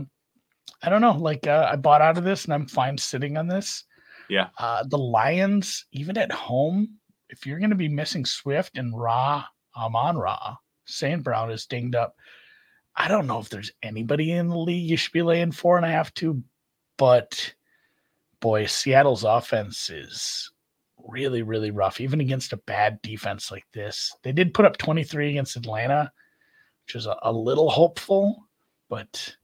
I don't know. Like, uh, I bought out of this, and I'm fine sitting on this. Yeah. Uh, the Lions, even at home, if you're going to be missing Swift and Ra, Amon-Ra, Saint Brown is dinged up. I don't know if there's anybody in the league you should be laying four and a half to, but boy, Seattle's offense is really, really rough, even against a bad defense like this. They did put up twenty-three against Atlanta, which is a, a little hopeful, but.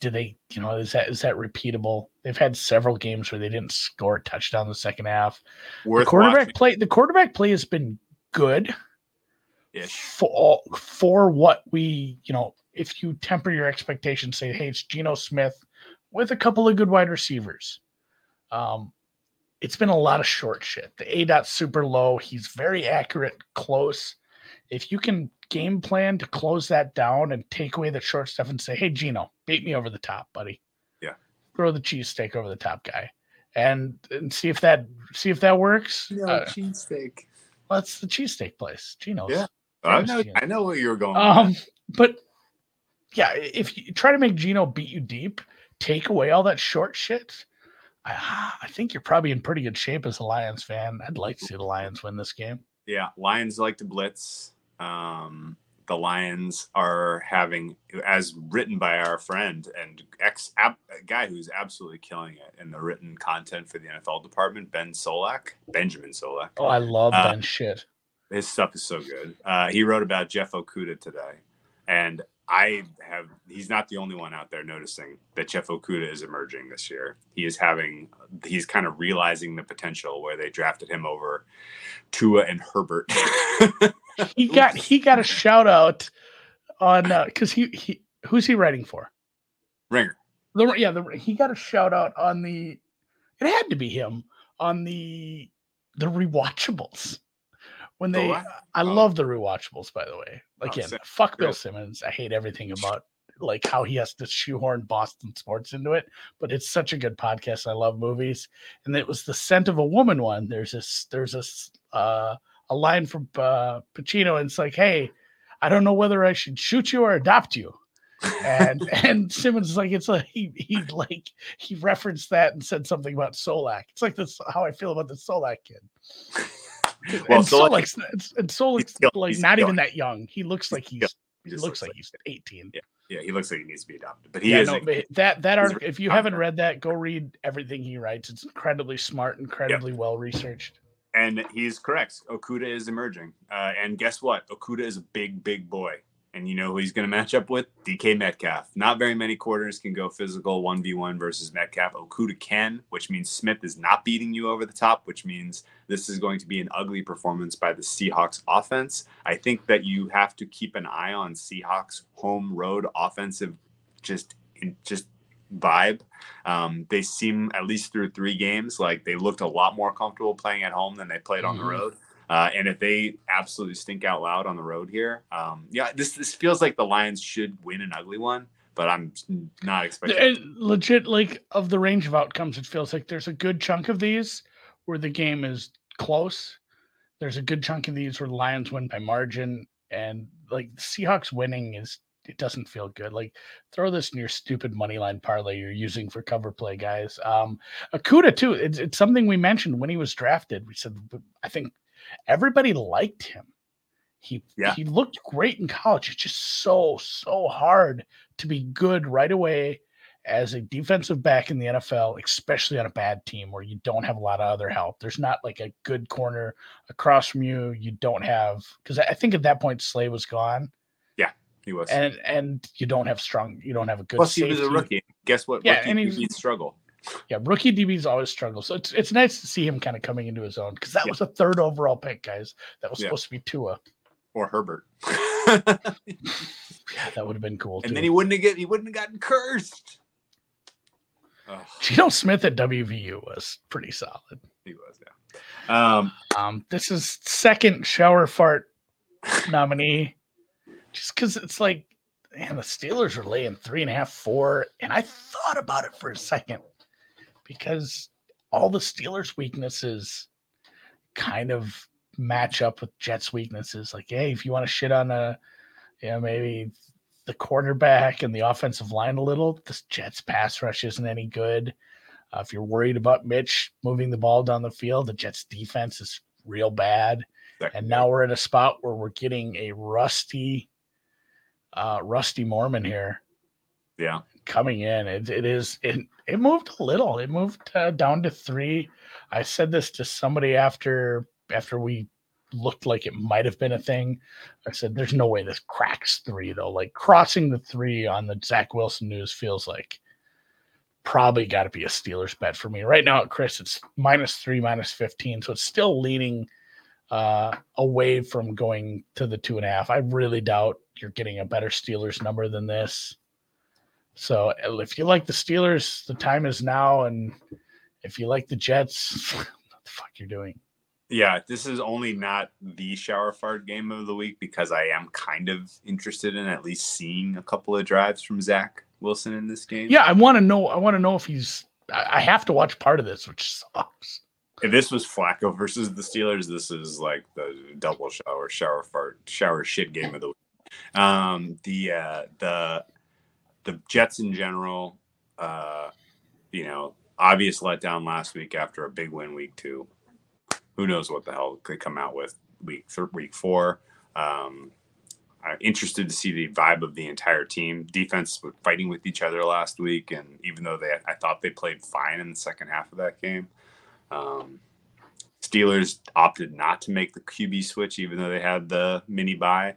Do they, you know, is that is that repeatable? They've had several games where they didn't score a touchdown the second half. Worth the quarterback watching. play, the quarterback play has been good for, for what we, you know, if you temper your expectations, say, hey, it's Geno Smith with a couple of good wide receivers. Um, it's been a lot of short shit. The A D O T's super low. He's very accurate, close. If you can game plan to close that down and take away the short stuff and say, hey, Gino, beat me over the top, buddy. Yeah. Throw the cheesesteak over the top guy and, and see if that, see if that works. Yeah, uh, cheesesteak. Well, it's the cheesesteak place. Gino's. Yeah. I know, Gino. I know where you're going. Um, but yeah, if you try to make Gino beat you deep, take away all that short shit. I, I think you're probably in pretty good shape as a Lions fan. I'd like to see the Lions win this game. Yeah. Lions like to blitz. Um, the Lions are having, as written by our friend and ex ab, guy who's absolutely killing it in the written content for the N F L department, Ben Solak, Benjamin Solak. Oh, I love uh, Ben shit. His stuff is so good. Uh, he wrote about Jeff Okuda today, and I have. He's not the only one out there noticing that Jeff Okuda is emerging this year. He is having. He's kind of realizing the potential where they drafted him over Tua and Herbert. He got he got a shout out on because uh, he he who's he writing for? Ringer. The yeah the he got a shout out on the it had to be him on the the rewatchables when they oh, I oh. love the rewatchables, by the way. Again, oh, fuck Bill Simmons. I hate everything about like how he has to shoehorn Boston sports into it, but it's such a good podcast. I love movies, and it was the Scent of a Woman one. There's this there's this uh. a line from uh, Pacino, and it's like, hey, I don't know whether I should shoot you or adopt you. And and Simmons is like, it's like he he like he referenced that and said something about Solak. It's like that's how I feel about the Solak kid. Well, and Solak's, Solak's, and Solak's like not young. Even that young. He looks like he's he, he looks, looks like he's eighteen. Yeah, yeah, he looks like he needs to be adopted. But he yeah, is no, a, that that article. If you haven't read that, go read everything he writes. It's incredibly smart, incredibly yep. well researched. And he's correct. Okuda is emerging. Uh, and guess what? Okuda is a big, big boy. And you know who he's going to match up with? D K Metcalf. Not very many quarters can go physical one v one versus Metcalf. Okuda can, which means Smith is not beating you over the top, which means this is going to be an ugly performance by the Seahawks offense. I think that you have to keep an eye on Seahawks home road offensive just just. vibe. Um, they seem, at least through three games, like they looked a lot more comfortable playing at home than they played mm-hmm. on the road. Uh, and if they absolutely stink out loud on the road here, um, yeah, this this feels like the Lions should win an ugly one, but I'm not expecting it, it. Legit, like of the range of outcomes, it feels like there's a good chunk of these where the game is close. There's a good chunk of these where the Lions win by margin, and like the Seahawks winning is it doesn't feel good. Like throw this in your stupid money line parlay you're using for cover play, guys. Um, Okuda too. It's, it's something we mentioned when he was drafted. We said, I think everybody liked him. He, yeah. he looked great in college. It's just so, so hard to be good right away as a defensive back in the N F L, especially on a bad team where you don't have a lot of other help. There's not like a good corner across from you. You don't have, because I think at that point Slay was gone. Yeah, he was. And and you don't have strong, you don't have a good Plus, safety. He was a rookie. Guess what? Yeah, rookie and he, D Bs struggle. Yeah, rookie D Bs always struggle. So it's it's nice to see him kind of coming into his own, because that yeah. was a third overall pick, guys. That was yeah. supposed to be Tua. Or Herbert. Yeah, that would have been cool. And too. then he wouldn't have get he wouldn't have gotten cursed. Oh. Geno Smith at W V U was pretty solid. He was, yeah. Um, um this is second shower fart nominee. Just because it's like, man, the Steelers are laying three and a half, four, and I thought about it for a second because all the Steelers' weaknesses kind of match up with Jets' weaknesses. Like, hey, if you want to shit on a, you know, maybe the quarterback and the offensive line a little, this Jets pass rush isn't any good. Uh, if you're worried about Mitch moving the ball down the field, the Jets defense is real bad. Exactly. And now we're at a spot where we're getting a rusty, uh, rusty Mormon here. Yeah. Coming in. It, it is, it, it moved a little, it moved uh, down to three. I said this to somebody after, after we looked like it might've been a thing. I said, there's no way this cracks three though. Like crossing the three on the Zach Wilson news feels like probably got to be a Steelers bet for me right now. Chris, it's minus three, minus fifteen. So it's still leaning uh, away from going to the two and a half. I really doubt you're getting a better Steelers number than this. So if you like the Steelers, the time is now. And if you like the Jets, what the fuck you're doing? Yeah, this is only not the shower fart game of the week because I am kind of interested in at least seeing a couple of drives from Zach Wilson in this game. Yeah, I want to know. I want to know if he's. I have to watch part of this, which sucks. If this was Flacco versus the Steelers, this is like the double shower, shower fart, shower shit game of the week. Um, the uh, the the Jets in general, uh, you know, obvious letdown last week after a big win week two. Who knows what the hell could come out with week th- week four. Um, I'm interested to see the vibe of the entire team. Defense was fighting with each other last week, and even though they, I thought they played fine in the second half of that game, um, Steelers opted not to make the Q B switch, even though they had the mini bye.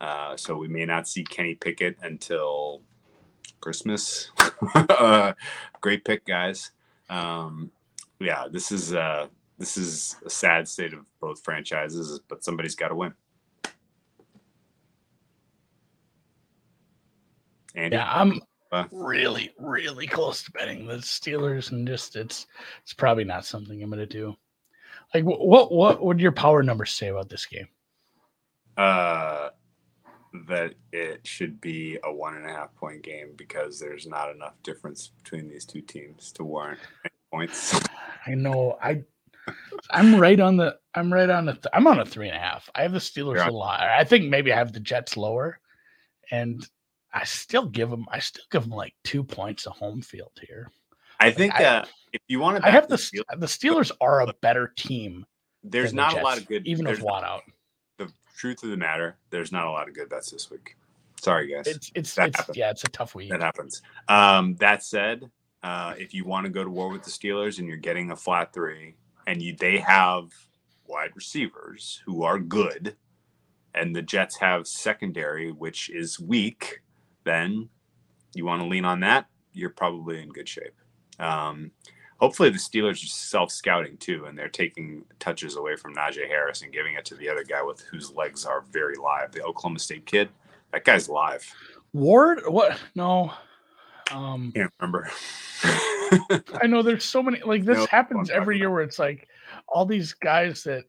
Uh, so we may not see Kenny Pickett until Christmas. uh, great pick, guys. Um, yeah, this is. Uh, This is a sad state of both franchises, but somebody's got to win. Andy? Yeah, I'm uh, really, really close to betting the Steelers, and just it's it's probably not something I'm going to do. Like, what what would your power numbers say about this game? Uh, that it should be a one and a half point game because there's not enough difference between these two teams to warrant points. I know. I. I'm right on the. I'm right on the. Th- I'm on a three and a half. I have the Steelers yeah. a lot. I think maybe I have the Jets lower, and I still give them. I still give them like two points of home field here. I think like that I, if you want to, I have the Steelers, the Steelers are a better team. There's not the Jets, a lot of good, even with Watt out. The truth of the matter, there's not a lot of good bets this week. Sorry, guys. It's it's, it's yeah, it's a tough week. That happens. Um, that said, uh, if you want to go to war with the Steelers and you're getting a flat three. And you, they have wide receivers who are good, and the Jets have secondary, which is weak, then you want to lean on that, you're probably in good shape. Um, hopefully the Steelers are self-scouting too, and they're taking touches away from Najee Harris and giving it to the other guy with whose legs are very live, the Oklahoma State kid. That guy's live. Ward? What? No. Um, Can't remember. I know there's so many like this no, happens every year where it's like all these guys that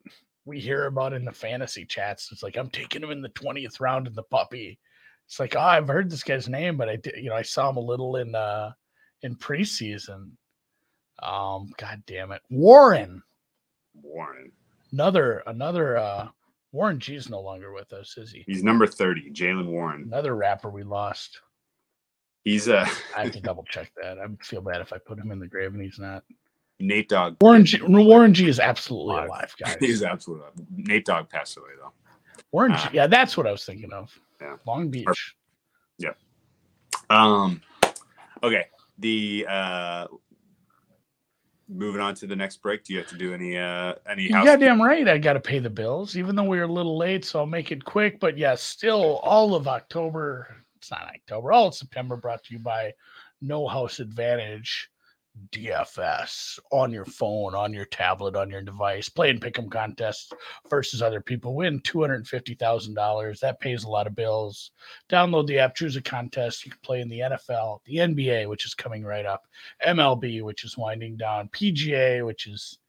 we hear about in the fantasy chats. It's like I'm taking him in the twentieth round in the puppy. It's like oh, I've heard this guy's name, but I did, you know, I saw him a little in uh in preseason. Um, God damn it, Warren. Warren. Another another uh Warren G's no longer with us, is he? He's number thirty, Jalen Warren. Another rapper we lost. He's uh, I have to double check that. I feel bad if I put him in the grave and he's not. Nate Dogg. Warren G, Warren G is absolutely alive, alive guys. He's absolutely alive. Nate Dogg passed away, though. Warren uh, G. Yeah, that's what I was thinking of. Yeah. Long Beach. Perfect. Yeah. Um. Okay. the uh, moving on to the next break, do you have to do any uh, any? House- yeah, damn right. I got to pay the bills, even though we were a little late, so I'll make it quick. But yeah, still all of October. It's not October. All of September brought to you by No House Advantage. D F S on your phone, on your tablet, on your device. Play and pick 'em contests versus other people. Win two hundred fifty thousand dollars. That pays a lot of bills. Download the app, choose a contest. You can play in the N F L, the N B A, which is coming right up, M L B, which is winding down, P G A, which is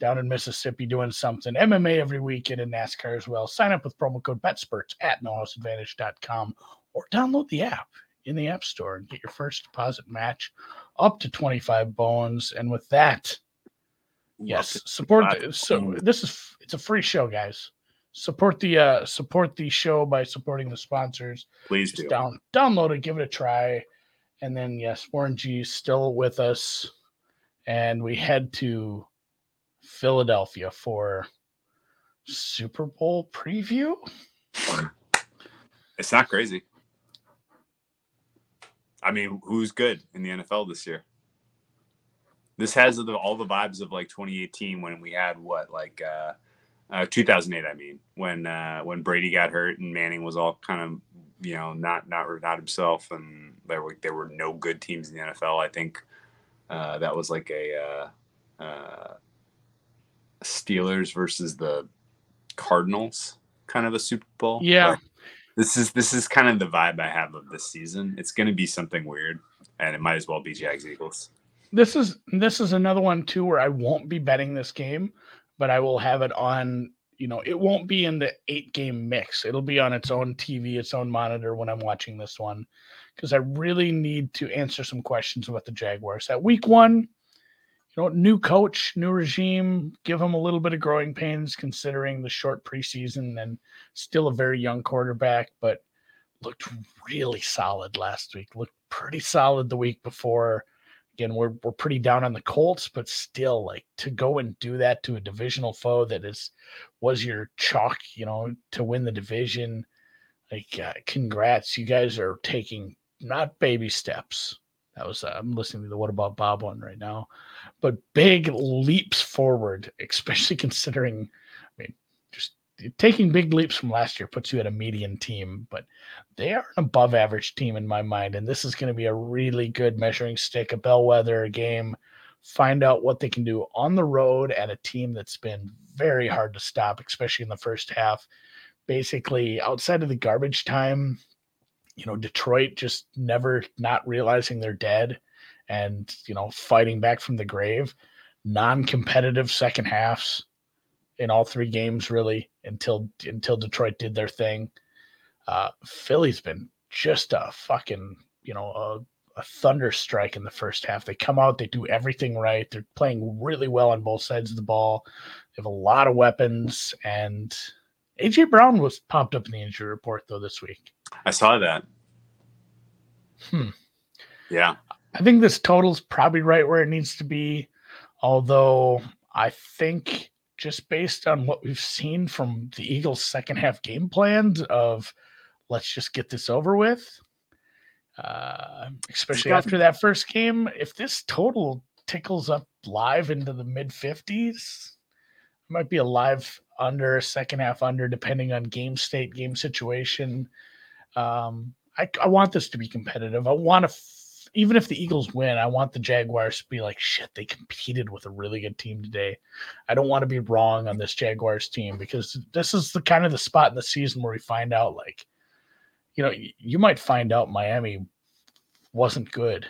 down in Mississippi doing something, M M A every weekend, and NASCAR as well. Sign up with promo code Betsperts at no house advantage dot com or download the app in the App Store and get your first deposit match up to twenty-five bones. And with that, yes, support. The, so this is, it's a free show, guys. Support the, uh, support the show by supporting the sponsors. Please do. Down, download it, give it a try. And then yes, Warren G's still with us, and we head to Philadelphia for Super Bowl preview. It's not crazy. I mean, who's good in the N F L this year? This has the, all the vibes of like twenty eighteen when we had what, like uh, uh, two thousand eight. I mean, when uh, when Brady got hurt and Manning was all kind of, you know, not not not himself, and there were there were no good teams in the N F L. I think uh, that was like a uh, uh, Steelers versus the Cardinals kind of a Super Bowl. Yeah. Like, This is this is kind of the vibe I have of this season. It's going to be something weird, and it might as well be Jags Eagles. This is this is another one too where I won't be betting this game, but I will have it on. You know, it won't be in the eight game mix. It'll be on its own T V, its own monitor when I'm watching this one, because I really need to answer some questions about the Jaguars. That week one, you know, new coach, new regime, give him a little bit of growing pains considering the short preseason and still a very young quarterback, but looked really solid last week. Looked pretty solid the week before. Again, we're we're pretty down on the Colts, but still, like, to go and do that to a divisional foe that is was your chalk, you know, to win the division. Like, uh, congrats. You guys are taking not baby steps. That was, uh, I'm listening to the What About Bob one right now, but big leaps forward, especially considering, I mean, just taking big leaps from last year puts you at a median team, but they are an above average team in my mind. And this is going to be a really good measuring stick, a bellwether game, find out what they can do on the road at a team that's been very hard to stop, especially in the first half, basically outside of the garbage time. You know, Detroit just never not realizing they're dead and, you know, fighting back from the grave. Non-competitive second halves in all three games, really, until until Detroit did their thing. Uh, Philly's been just a fucking, you know, a, a thunder strike in the first half. They come out, they do everything right. They're playing really well on both sides of the ball. They have a lot of weapons, and A J Brown was popped up in the injury report, though, this week. I saw that. Hmm. Yeah. I think this total's probably right where it needs to be, although I think just based on what we've seen from the Eagles' second half game plans of let's just get this over with, uh, especially after that first game, if this total tickles up live into the mid-fifties, it might be a live under, second half under, depending on game state, game situation. Um, I, I want this to be competitive. I want to, f- even if the Eagles win, I want the Jaguars to be like, shit, they competed with a really good team today. I don't want to be wrong on this Jaguars team, because this is the kind of the spot in the season where we find out, like, you know, y- you might find out Miami wasn't good.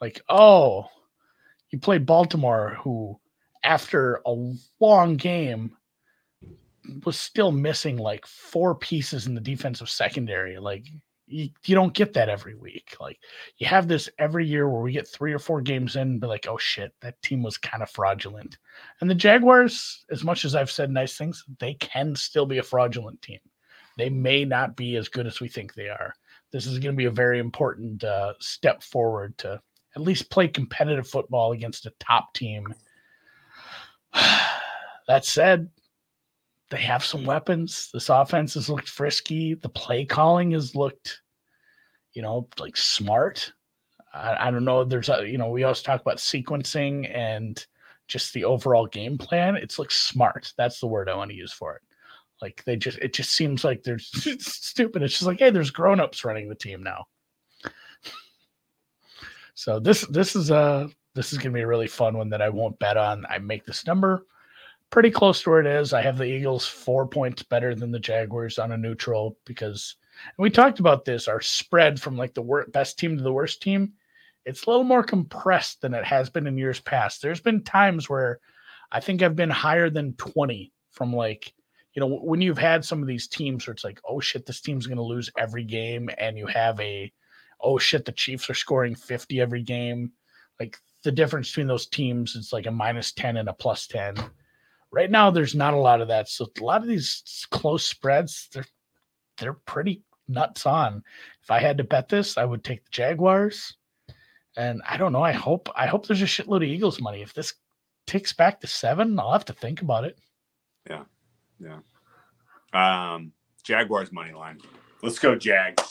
Like, oh, you play Baltimore, who after a long game was still missing like four pieces in the defensive secondary. Like you, you don't get that every week. Like you have this every year where we get three or four games in and be like, oh shit, that team was kind of fraudulent. And the Jaguars, as much as I've said nice things, they can still be a fraudulent team. They may not be as good as we think they are. This is going to be a very important uh, step forward to at least play competitive football against a top team. That said, they have some weapons. This offense has looked frisky. The play calling has looked, you know, like smart. I, I don't know. There's a, you know, we always talk about sequencing and just the overall game plan. It's like smart. That's the word I want to use for it. Like they just, it just seems like they're stupid. It's just like, hey, there's grownups running the team now. So this, this is a, this is going to be a really fun one that I won't bet on. I make this number pretty close to where it is. I have the Eagles four points better than the Jaguars on a neutral because, and we talked about this, our spread from like the wor- best team to the worst team. It's a little more compressed than it has been in years past. There's been times where I think I've been higher than twenty from like, you know, when you've had some of these teams where it's like, oh shit, this team's going to lose every game. And you have a, oh shit, the Chiefs are scoring fifty every game. Like the difference between those teams, it's like a minus ten and a plus ten. Right now, there's not a lot of that. So a lot of these close spreads, they're, they're pretty nuts on. If I had to bet this, I would take the Jaguars. And I don't know. I hope, I hope there's a shitload of Eagles money. If this ticks back to seven, I'll have to think about it. Yeah. Yeah. Um, Jaguars money line. Let's go Jags.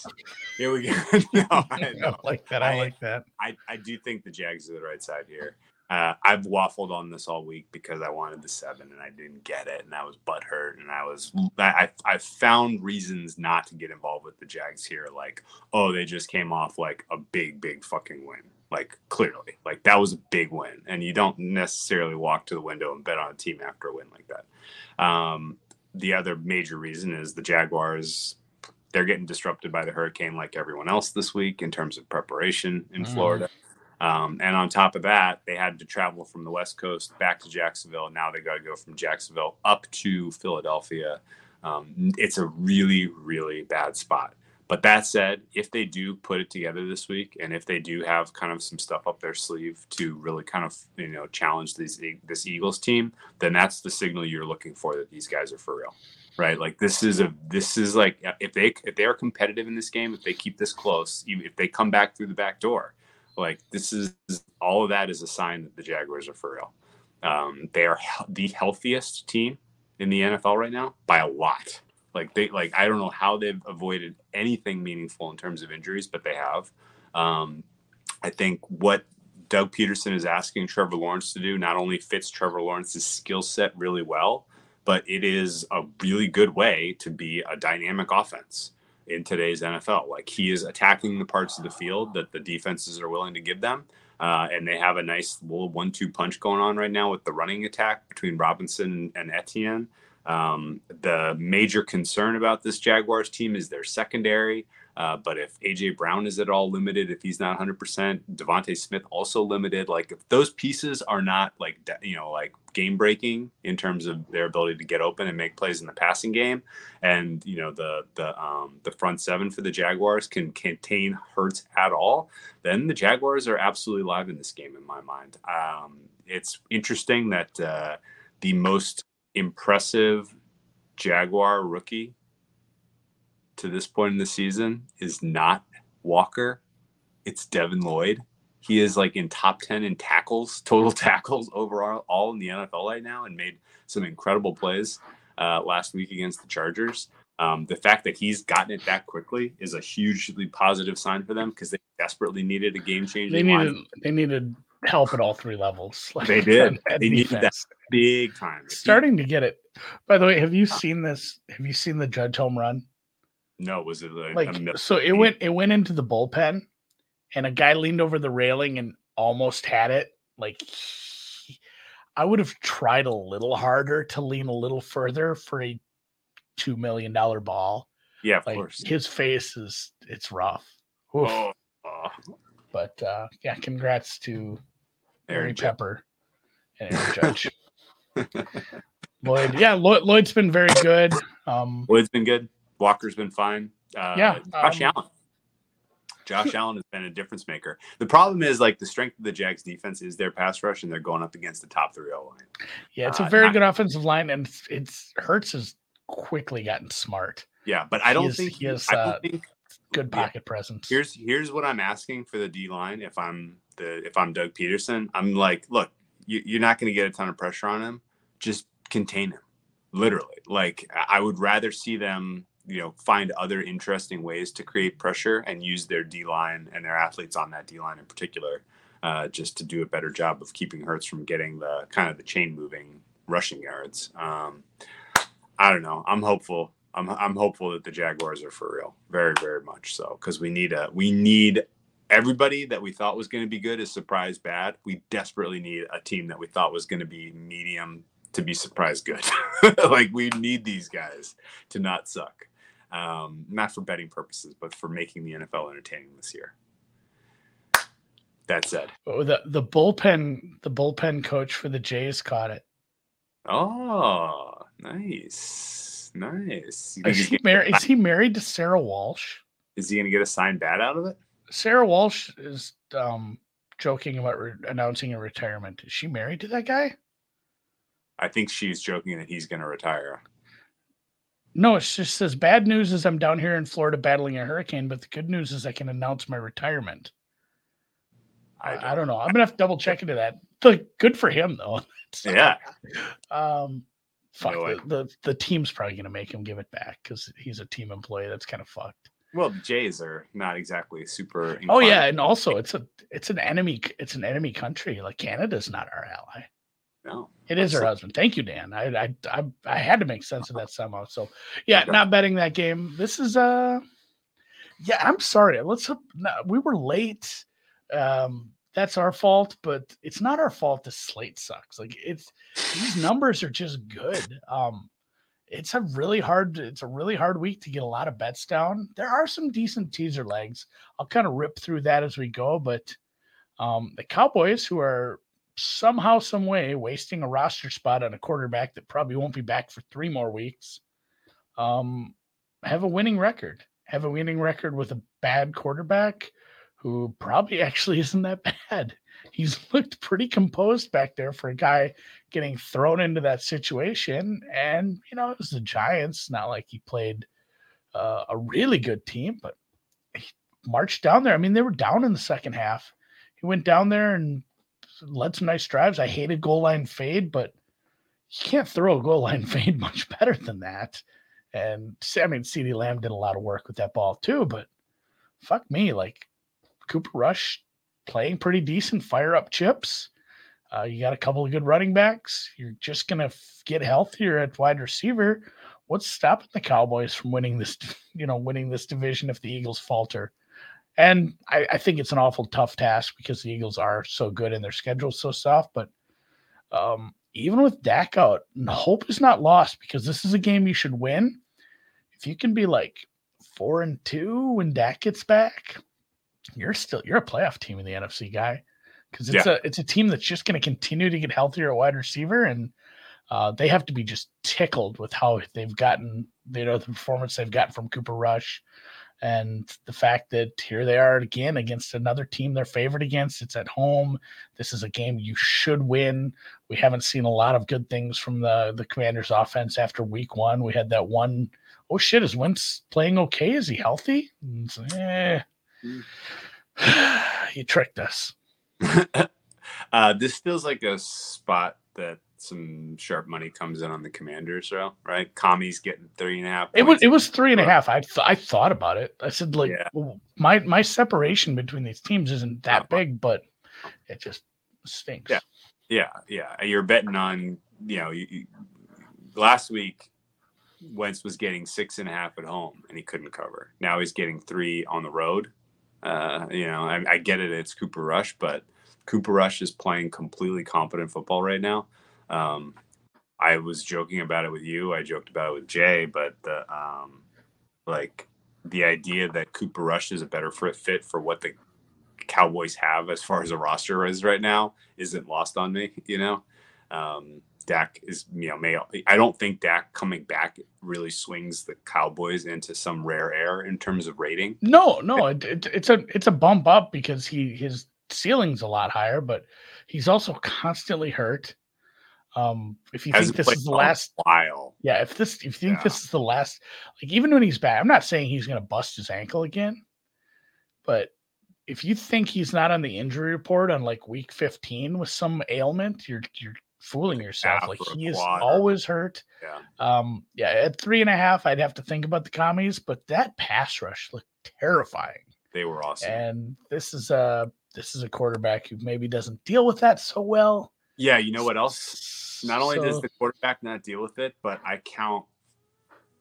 Here we go. no, I, no. I like that. I, I like that. I, I do think the Jags are the right side here. Uh, I've waffled on this all week because I wanted the seven and I didn't get it. And I was butthurt. And I was, I, I found reasons not to get involved with the Jags here. Like, oh, they just came off like a big, big fucking win. Like clearly, like that was a big win. And you don't necessarily walk to the window and bet on a team after a win like that. Um, the other major reason is the Jaguars, they're getting disrupted by the hurricane like everyone else this week in terms of preparation in mm. Florida. Um, and on top of that, they had to travel from the West Coast back to Jacksonville. Now they got to go from Jacksonville up to Philadelphia. Um, it's a really, really bad spot. But that said, if they do put it together this week, and if they do have kind of some stuff up their sleeve to really kind of, you know, challenge these, this Eagles team, then that's the signal you're looking for that these guys are for real, right? Like this is a, this is like, if they, if they are competitive in this game, if they keep this close, even if they come back through the back door, like this is, all of that is a sign that the Jaguars are for real. Um, they are he- the healthiest team in the N F L right now by a lot. Like they, like I don't know how they've avoided anything meaningful in terms of injuries, but they have. Um, I think what Doug Peterson is asking Trevor Lawrence to do not only fits Trevor Lawrence's skill set really well, but it is a really good way to be a dynamic offense in today's N F L. Like he is attacking the parts of the field that the defenses are willing to give them. Uh, and they have a nice little one two punch going on right now with the running attack between Robinson and Etienne. Um, the major concern about this Jaguars team is their secondary. Uh, but if A J Brown is at all limited, if he's not one hundred percent, Devontae Smith also limited. Like if those pieces are not like, you know, like game breaking in terms of their ability to get open and make plays in the passing game. And, you know, the, the, um, the front seven for the Jaguars can contain Hurts at all. Then the Jaguars are absolutely live in this game in my mind. Um, it's interesting that, uh, the most impressive Jaguar rookie to this point in the season is not Walker. It's Devin Lloyd. He is like in top ten in tackles, total tackles overall, all in the N F L right now, and made some incredible plays uh, last week against the Chargers. Um, the fact that he's gotten it that quickly is a hugely positive sign for them because they desperately needed a game changer. They needed, line. They needed help at all three levels. Like, they did. They defense. Needed that big time. Starting to get it. By the way, have you seen this? Have you seen the Judge home run? No, was it like, like a so? It went it went into the bullpen, and a guy leaned over the railing and almost had it. Like he, I would have tried a little harder to lean a little further for a two million dollar ball. Yeah, of like, course. His face is it's rough. Oof. Oh, oh. But uh, yeah, congrats to Mary Pepper and Aaron Judge. Lloyd, yeah, Lloyd, Lloyd's been very good. Um, Lloyd's been good. Walker's been fine. Uh, yeah, Josh um, Allen. Josh Allen has been a difference maker. The problem is, like, the strength of the Jags' defense is their pass rush, and they're going up against the top three O line. Yeah, it's uh, a very not, good offensive line, and it's, it's Hurts has quickly gotten smart. Yeah, but I don't he's, think he has I don't uh, think, good pocket yeah. presence. Here's here's what I'm asking for the D line. If I'm the if I'm Doug Peterson, I'm like, look, you, you're not going to get a ton of pressure on him. Just contain him, literally. Like, I would rather see them. you know, find other interesting ways to create pressure and use their D-line and their athletes on that D-line in particular, uh, just to do a better job of keeping Hurts from getting the kind of the chain moving rushing yards. Um, I don't know. I'm hopeful. I'm I'm hopeful that the Jaguars are for real. Very, very much so. Because we need a we need everybody that we thought was going to be good is surprise bad. We desperately need a team that we thought was going to be medium to be surprise good. Like, we need these guys to not suck. Um, not for betting purposes, but for making the N F L entertaining this year. That said, oh, the the bullpen the bullpen coach for the Jays caught it. Oh, nice, nice. Is he, mar- is he married to Sarah Walsh? Is he going to get a signed bat out of it? Sarah Walsh is um, joking about re- announcing a retirement. Is she married to that guy? I think she's joking that he's going to retire. No, it just says bad news is I'm down here in Florida battling a hurricane, but the good news is I can announce my retirement. I don't, I don't know. I'm going to have to double check into that. Like, good for him, though. Yeah. um, fuck, no the, the, the team's probably going to make him give it back because he's a team employee. That's kind of fucked. Well, the Jays are not exactly super. Oh, yeah. And also, it's a it's an enemy. It's an enemy country. Like, Canada's not our ally. No, it is her husband. Thank you, Dan. I, I I I had to make sense of that somehow. So yeah, not betting that game. This is uh yeah. I'm sorry. Let's no, we were late. Um, that's our fault, but it's not our fault. The slate sucks. Like, it's these numbers are just good. Um, it's a really hard. It's a really hard week to get a lot of bets down. There are some decent teaser legs. I'll kind of rip through that as we go. But um, the Cowboys, who are somehow, some way, wasting a roster spot on a quarterback that probably won't be back for three more weeks. Um, have a winning record. Have a winning record with a bad quarterback who probably actually isn't that bad. He's looked pretty composed back there for a guy getting thrown into that situation. And, you know, it was the Giants. Not like he played uh, a really good team, but he marched down there. I mean, they were down in the second half. He went down there and led some nice drives. I hated goal line fade, but you can't throw a goal line fade much better than that. And I mean, CeeDee Lamb did a lot of work with that ball too, but fuck me. Like, Cooper Rush playing pretty decent, fire up chips. Uh, you got a couple of good running backs. You're just going to f- get healthier at wide receiver. What's stopping the Cowboys from winning this, you know, winning this division if the Eagles falter? And I, I think it's an awful tough task because the Eagles are so good and their schedule's so soft. But um, even with Dak out, hope is not lost because this is a game you should win. If you can be like four and two when Dak gets back, you're still you're a playoff team in the N F C, guy, because it's yeah. a it's a team that's just going to continue to get healthier at wide receiver, and uh, they have to be just tickled with how they've gotten, you know, the performance they've gotten from Cooper Rush. And the fact that here they are again against another team they're favored against. It's at home. This is a game you should win. We haven't seen a lot of good things from the, the Commanders offense after week one. We had that one, oh, shit, is Wentz playing okay? Is he healthy? It's like, eh. You tricked us. uh, this feels like a spot that some sharp money comes in on the Commanders, so right? Commies getting three and a half. It was it was three and a half. I th- I thought about it. I said, like, yeah. my my separation between these teams isn't that big, but it just stinks. Yeah, yeah, yeah. You're betting on, you know, you, you, last week Wentz was getting six and a half at home and he couldn't cover. Now he's getting three on the road. Uh, you know, I, I get it. It's Cooper Rush, but Cooper Rush is playing completely competent football right now. Um, I was joking about it with you. I joked about it with Jay, but the, um, like the idea that Cooper Rush is a better fit for what the Cowboys have as far as a roster is right now isn't lost on me. You know, um, Dak is, you know, may, I don't think Dak coming back really swings the Cowboys into some rare air in terms of rating. No, no, it, it, it's a it's a bump up because he his ceiling's a lot higher, but he's also constantly hurt. Um, if you Has think this is the last while, yeah. If this, if you think yeah. this is the last, like even when he's back, I'm not saying he's going to bust his ankle again, but if you think he's not on the injury report on like week fifteen with some ailment, you're you're fooling yourself. Like, he is always hurt. Yeah. Um, yeah. At three and a half, I'd have to think about the commies, but that pass rush looked terrifying. They were awesome. And this is a, this is a quarterback who maybe doesn't deal with that so well. Yeah. You know what else? Not only so, does the quarterback not deal with it, but I count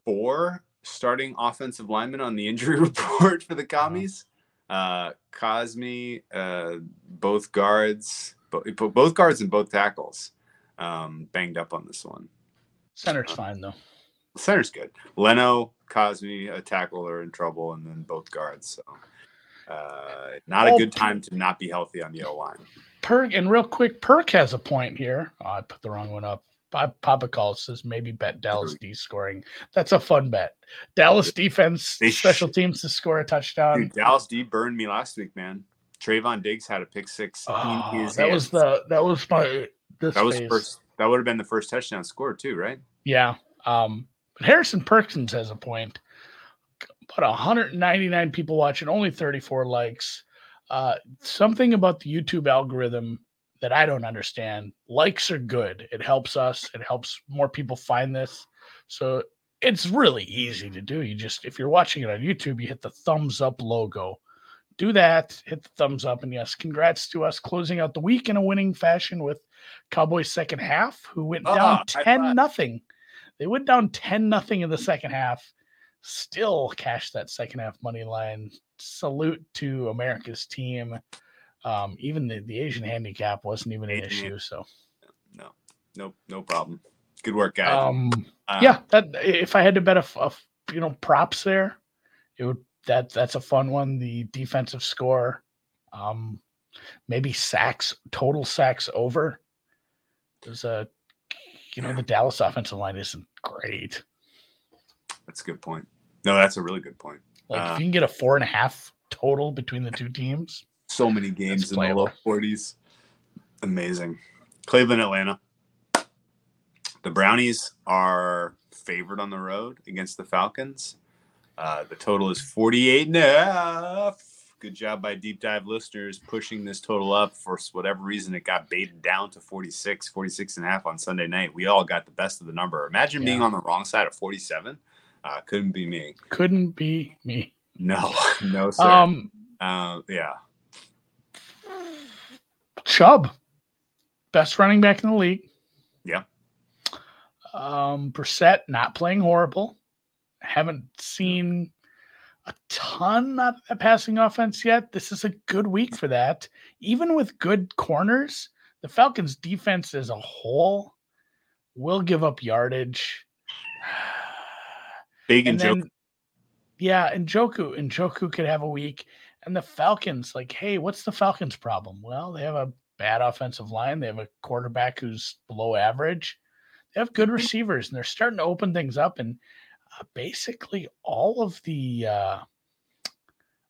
four starting offensive linemen on the injury report for the commies. Uh, Cosme, uh, both guards, bo- both guards and both tackles, um, banged up on this one. Center's uh, fine though. Center's good. Leno, Cosme, a tackle are in trouble, and then both guards. So, uh, not oh, a good time to not be healthy on the O line. Perk, and real quick, Perk has a point here. Oh, I put the wrong one up. Papa Call says maybe bet Dallas D scoring. That's a fun bet. Dallas defense, they special should. Teams to score a touchdown. Dude, Dallas D burned me last week, man. Trayvon Diggs had a pick six. Oh, in his that hands. was the that was my this that was phase. first. That would have been the first touchdown scored too, right? Yeah. Um, but Harrison Perkins has a point. About one hundred ninety-nine people watching, only thirty-four likes. Uh, something about the YouTube algorithm that I don't understand. Likes are good. It helps us. It helps more people find this. So it's really easy to do. You just, if you're watching it on YouTube, you hit the thumbs up logo. Do that. Hit the thumbs up. And yes, congrats to us closing out the week in a winning fashion with Cowboys second half, who went oh, down ten nothing. They went down ten nothing in the second half. Still cashed that second half money line. Salute to America's team. Um, even the, the Asian handicap wasn't even an issue. So no, no, no problem. Good work, guys. Um, uh, yeah. That, if I had to bet a, a, you know, props there, it would, that that's a fun one. The defensive score, um, maybe sacks, total sacks over. There's a, you know, the Dallas offensive line isn't great. That's a good point. No, that's a really good point. Like uh, if you can get a four and a half total between the two teams. So many games in the low forties. Amazing. Cleveland, Atlanta. The Brownies are favored on the road against the Falcons. Uh, the total is forty-eight and a half. Good job by Deep Dive listeners pushing this total up. For whatever reason, it got baited down to forty-six, forty-six and a half on Sunday night. We all got the best of the number. Imagine yeah. being on the wrong side of forty-seven. Uh, couldn't be me. Couldn't be me. No, no, sir. Um, uh, yeah. Chubb, best running back in the league. Yeah. Um, Brissett not playing horrible. Haven't seen a ton of that passing offense yet. This is a good week for that. Even with good corners, the Falcons' defense as a whole will give up yardage. Big and Njoku. Yeah, and Njoku. And Njoku could have a week. And the Falcons, like, hey, what's the Falcons' problem? Well, they have a bad offensive line. They have a quarterback who's below average. They have good receivers, and they're starting to open things up. And uh, basically, all of the uh,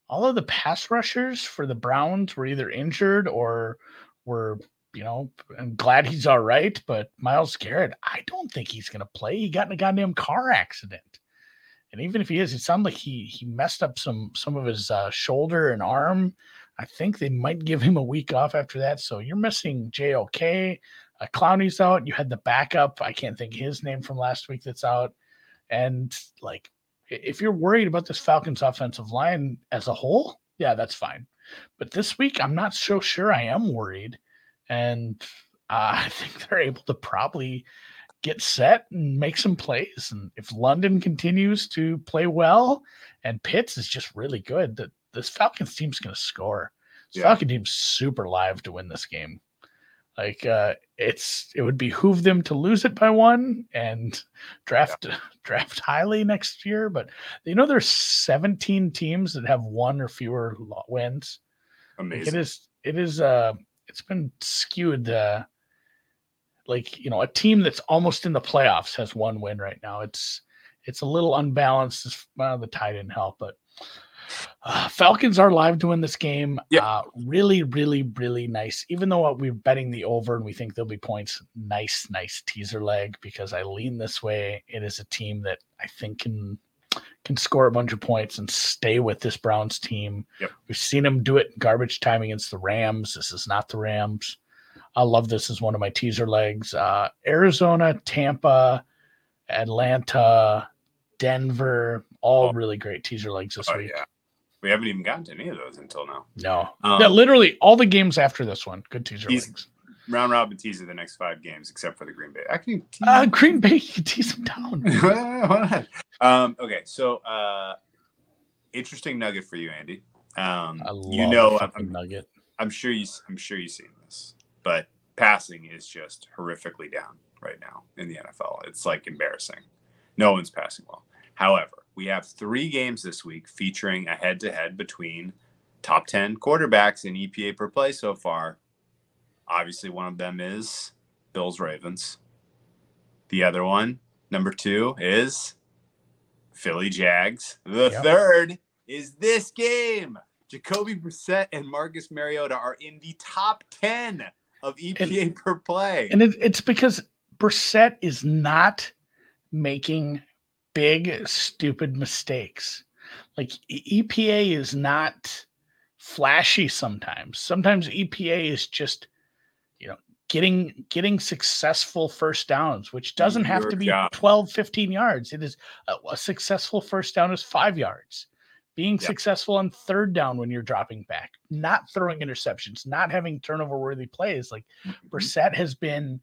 all of the pass rushers for the Browns were either injured or were, you know, I'm glad he's all right. But Myles Garrett, I don't think he's going to play. He got in a goddamn car accident. And even if he is, it sounds like he he messed up some some of his uh, shoulder and arm. I think they might give him a week off after that. So you're missing J O K. Uh, Clowney's out. You had the backup. I can't think his name from last week that's out. And, like, if you're worried about this Falcons offensive line as a whole, yeah, that's fine. But this week, I'm not so sure I am worried. And uh, I think they're able to probably – get set and make some plays. And if London continues to play well and Pitts is just really good, that this Falcons team's going to score. This yeah. Falcon team's super live to win this game. Like uh, it's, it would behoove them to lose it by one and draft, yeah. draft highly next year. But you know, there's seventeen teams that have one or fewer wins. Amazing. Like it is, it is, uh, it's been skewed. Uh, Like, you know, a team that's almost in the playoffs has one win right now. It's it's a little unbalanced. Well, the tie didn't help, but uh, Falcons are live to win this game. Yeah. Uh, really, really, really nice. Even though we're betting the over and we think there'll be points, nice, nice teaser leg because I lean this way. It is a team that I think can can score a bunch of points and stay with this Browns team. Yep. We've seen them do it in garbage time against the Rams. This is not the Rams. I love this as one of my teaser legs. Uh, Arizona, Tampa, Atlanta, Denver, all really great teaser legs this oh, week. Yeah. We haven't even gotten to any of those until now. No. Um, yeah, literally all the games after this one. Good teaser teas- legs. Round robin teaser the next five games, except for the Green Bay. I can tease uh, Green Bay, you can tease them down. um, okay, so uh, interesting nugget for you, Andy. Um, I love you know, I'm, I'm, nugget. I'm sure you. I'm sure you've seen this, but passing is just horrifically down right now in the N F L. It's like embarrassing. No one's passing well. However, we have three games this week featuring a head-to-head between top ten quarterbacks in E P A per play so far. Obviously, one of them is Bills Ravens. The other one, number two, is Philly Jags. The yep. third is this game. Jacoby Brissett and Marcus Mariota are in the top ten of E P A and, per play. And it, it's because Brissett is not making big, stupid mistakes. Like, E P A is not flashy sometimes. Sometimes E P A is just you know, getting getting successful first downs, which doesn't have Your to be job. twelve, fifteen yards. It is a, a successful first down is five yards. Being yeah. successful on third down when you're dropping back, not throwing interceptions, not having turnover-worthy plays. Like mm-hmm. Brissett has been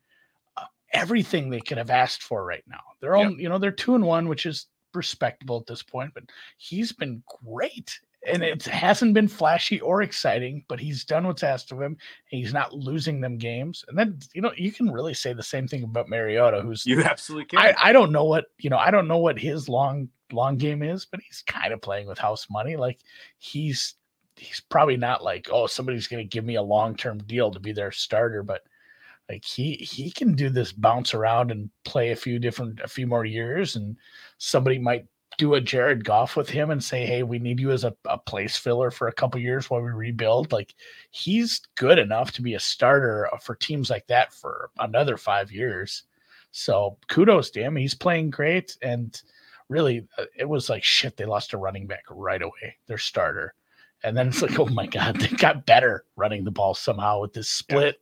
uh, everything they could have asked for right now. They're all, yeah. you know, they're two and one, which is respectable at this point, but he's been great. And it hasn't been flashy or exciting, but he's done what's asked of him. And he's not losing them games. And then, you know, you can really say the same thing about Mariota, who's you absolutely can. I, I don't know what, you know, I don't know what his long, long game is, but he's kind of playing with house money. Like he's, he's probably not like, oh, somebody's going to give me a long-term deal to be their starter, but like he, he can do this bounce around and play a few different, a few more years. And somebody might do a Jared Goff with him and say, hey, we need you as a, a place filler for a couple years while we rebuild. Like he's good enough to be a starter for teams like that for another five years. So kudos to him. He's playing great. And really it was like, shit, they lost a running back right away, their starter. And then it's like, oh my God, they got better running the ball somehow with this split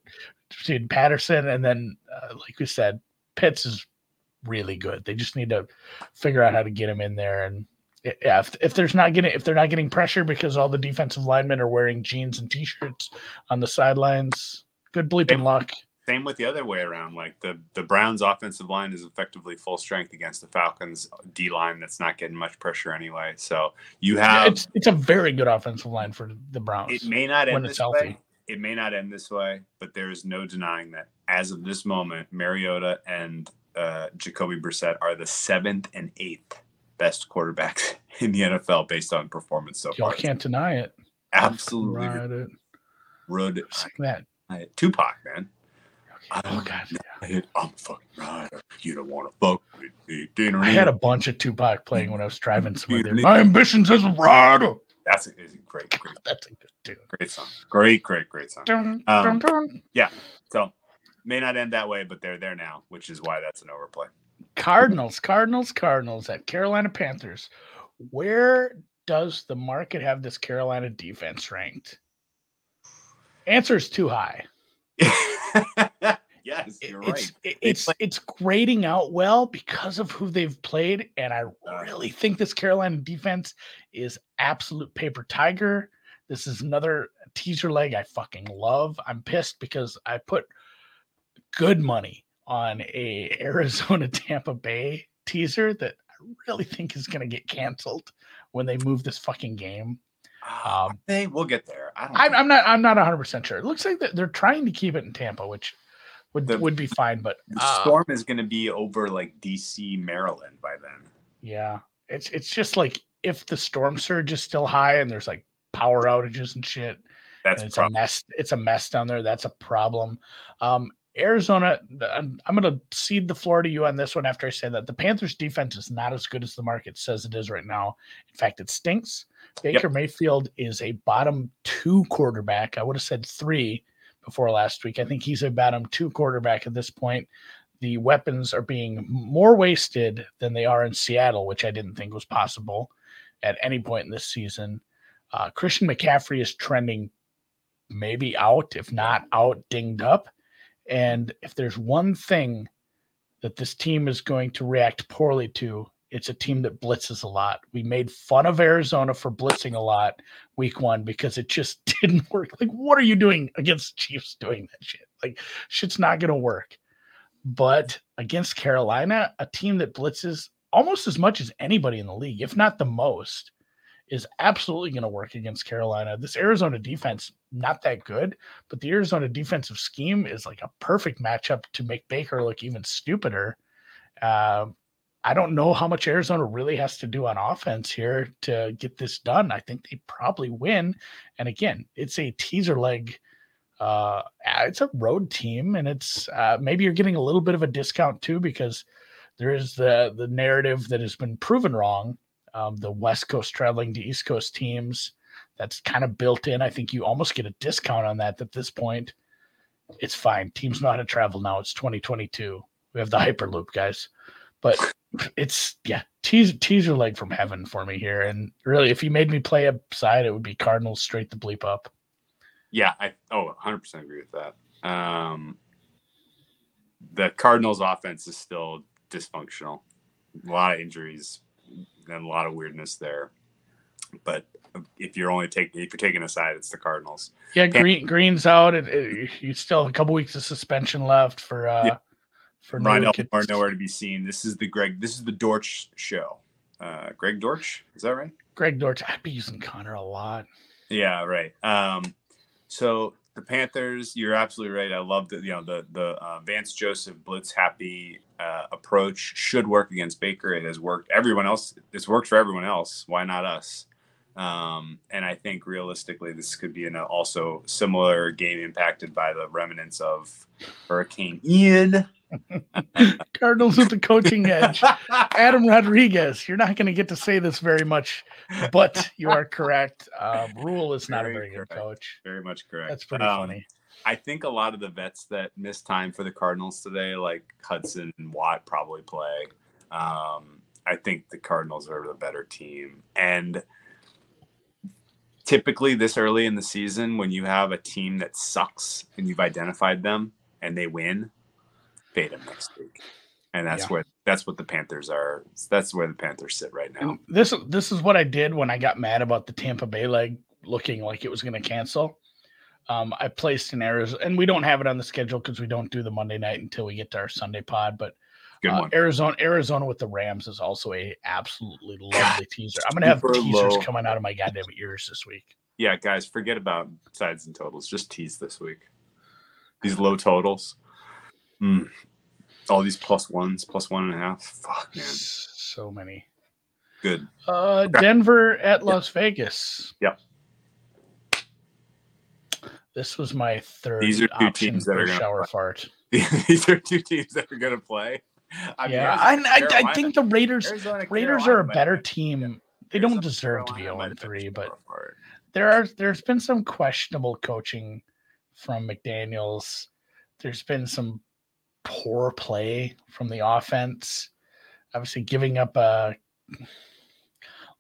between Patterson. And then uh, like we said, Pitts is really good. They just need to figure out how to get him in there. And yeah, if, if there's not getting if they're not getting pressure because all the defensive linemen are wearing jeans and t-shirts on the sidelines, good bleeping same, luck. Same with the other way around. Like the the Browns' offensive line is effectively full strength against the Falcons' D line that's not getting much pressure anyway. So you have it's it's a very good offensive line for the Browns. It may not end when it's this healthy. Way. It may not end this way, but there is no denying that as of this moment, Mariota and Uh, Jacoby Brissett are the seventh and eighth best quarterbacks in the N F L based on performance so Y'all far. Y'all can't deny it. Absolutely. It. Road that. Tupac, man. Okay. Oh, God. Yeah. I'm a fucking rider. You don't want to fuck with me. I had a bunch of Tupac playing when I was driving somewhere. There. My ambitions as a rider. That's a, it's a great, great. That's a good tune. Great song. Great, great, great song. Dun, um, dun, dun. Yeah. So. May not end that way, but they're there now, which is why that's an overplay. Cardinals, Cardinals, Cardinals at Carolina Panthers. Where does the market have this Carolina defense ranked? Answer is too high. Yes, you're it's, right. It, it's, play- it's grading out well because of who they've played, and I really think this Carolina defense is absolute paper tiger. This is another teaser leg I fucking love. I'm pissed because I put – good money on a Arizona Tampa Bay teaser that I really think is going to get canceled when they move this fucking game. Um, they will get there. I don't I'm, I'm not. I'm not one hundred percent sure. It looks like they're trying to keep it in Tampa, which would the, would be fine. But the uh, storm is going to be over like D C, Maryland by then. Yeah, it's it's just like if the storm surge is still high and there's like power outages and shit. That's and it's a mess. It's a mess down there. That's a problem. Um, Arizona, I'm, I'm going to cede the floor to you on this one after I say that. The Panthers' defense is not as good as the market says it is right now. In fact, it stinks. Baker yep. Mayfield is a bottom two quarterback. I would have said three before last week. I think he's a bottom two quarterback at this point. The weapons are being more wasted than they are in Seattle, which I didn't think was possible at any point in this season. Uh, Christian McCaffrey is trending maybe out, if not out, dinged up. And if there's one thing that this team is going to react poorly to, it's a team that blitzes a lot. We made fun of Arizona for blitzing a lot week one because it just didn't work. Like, what are you doing against the Chiefs doing that shit? Like, shit's not going to work. But against Carolina, a team that blitzes almost as much as anybody in the league, if not the most, is absolutely going to work against Carolina. This Arizona defense, not that good, but the Arizona defensive scheme is like a perfect matchup to make Baker look even stupider. Uh, I don't know how much Arizona really has to do on offense here to get this done. I think they probably win. And again, it's a teaser leg. Uh, it's a road team, and it's uh, maybe you're getting a little bit of a discount too, because there is the, the narrative that has been proven wrong. Um, the West Coast traveling to East Coast teams, that's kind of built in. I think you almost get a discount on that at this point. It's fine. Teams know how to travel now. It's twenty twenty-two. We have the Hyperloop, guys. But it's, yeah, teaser, teaser leg from heaven for me here. And really, if you made me play a side, it would be Cardinals straight the bleep up. Yeah, I oh, one hundred percent agree with that. Um, the Cardinals offense is still dysfunctional. A lot of injuries and a lot of weirdness there. But if you're only taking, if you're taking a side, it's the Cardinals. Yeah, Green, Green's out. It, it, you still have a couple weeks of suspension left for uh, yeah. for Rondell Moore, nowhere to be seen. This is the Greg. This is the Dortch show. Uh, Greg Dortch, is that right? Greg Dortch. I'd be using Connor a lot. Yeah, right. Um, so the Panthers, you're absolutely right. I love that. You know, the the uh, Vance Joseph blitz happy uh, approach should work against Baker. It has worked. Everyone else, it's worked for everyone else. Why not us? Um, and I think realistically, this could be an also similar game impacted by the remnants of Hurricane Ian. Cardinals with the coaching edge. Adam Rodriguez, you're not going to get to say this very much, but you are correct. Um, Rule is not very a very correct. good coach. Very much correct. That's pretty um, funny. I think a lot of the vets that missed time for the Cardinals today, like Hudson and Watt, probably play. Um, I think the Cardinals are the better team. And typically this early in the season, when you have a team that sucks and you've identified them and they win, fade them next week. And that's yeah. where that's what the Panthers are. That's where the Panthers sit right now. And this this is what I did when I got mad about the Tampa Bay leg looking like it was going to cancel. Um, I placed an Arizona, and we don't have it on the schedule because we don't do the Monday night until we get to our Sunday pod. But uh, Arizona, Arizona with the Rams is also a absolutely lovely teaser. I'm going to have teasers low. coming out of my goddamn ears this week. Yeah, guys, forget about sides and totals. Just tease this week. These low totals. Mm. All these plus ones, plus one and a half. Fuck, man. So many. Good. Uh, okay. Denver at yep. Las Vegas. Yep. This was my third These are two option teams that are gonna shower play. fart. These are two teams that are going to play. I mean, yeah, I, I, I think the Raiders Arizona, Raiders Carolina, are a better team. Yeah. They Arizona, don't deserve Carolina, to be oh and three, but there are, there's been some questionable coaching from McDaniels. There's been some poor play from the offense, obviously giving up a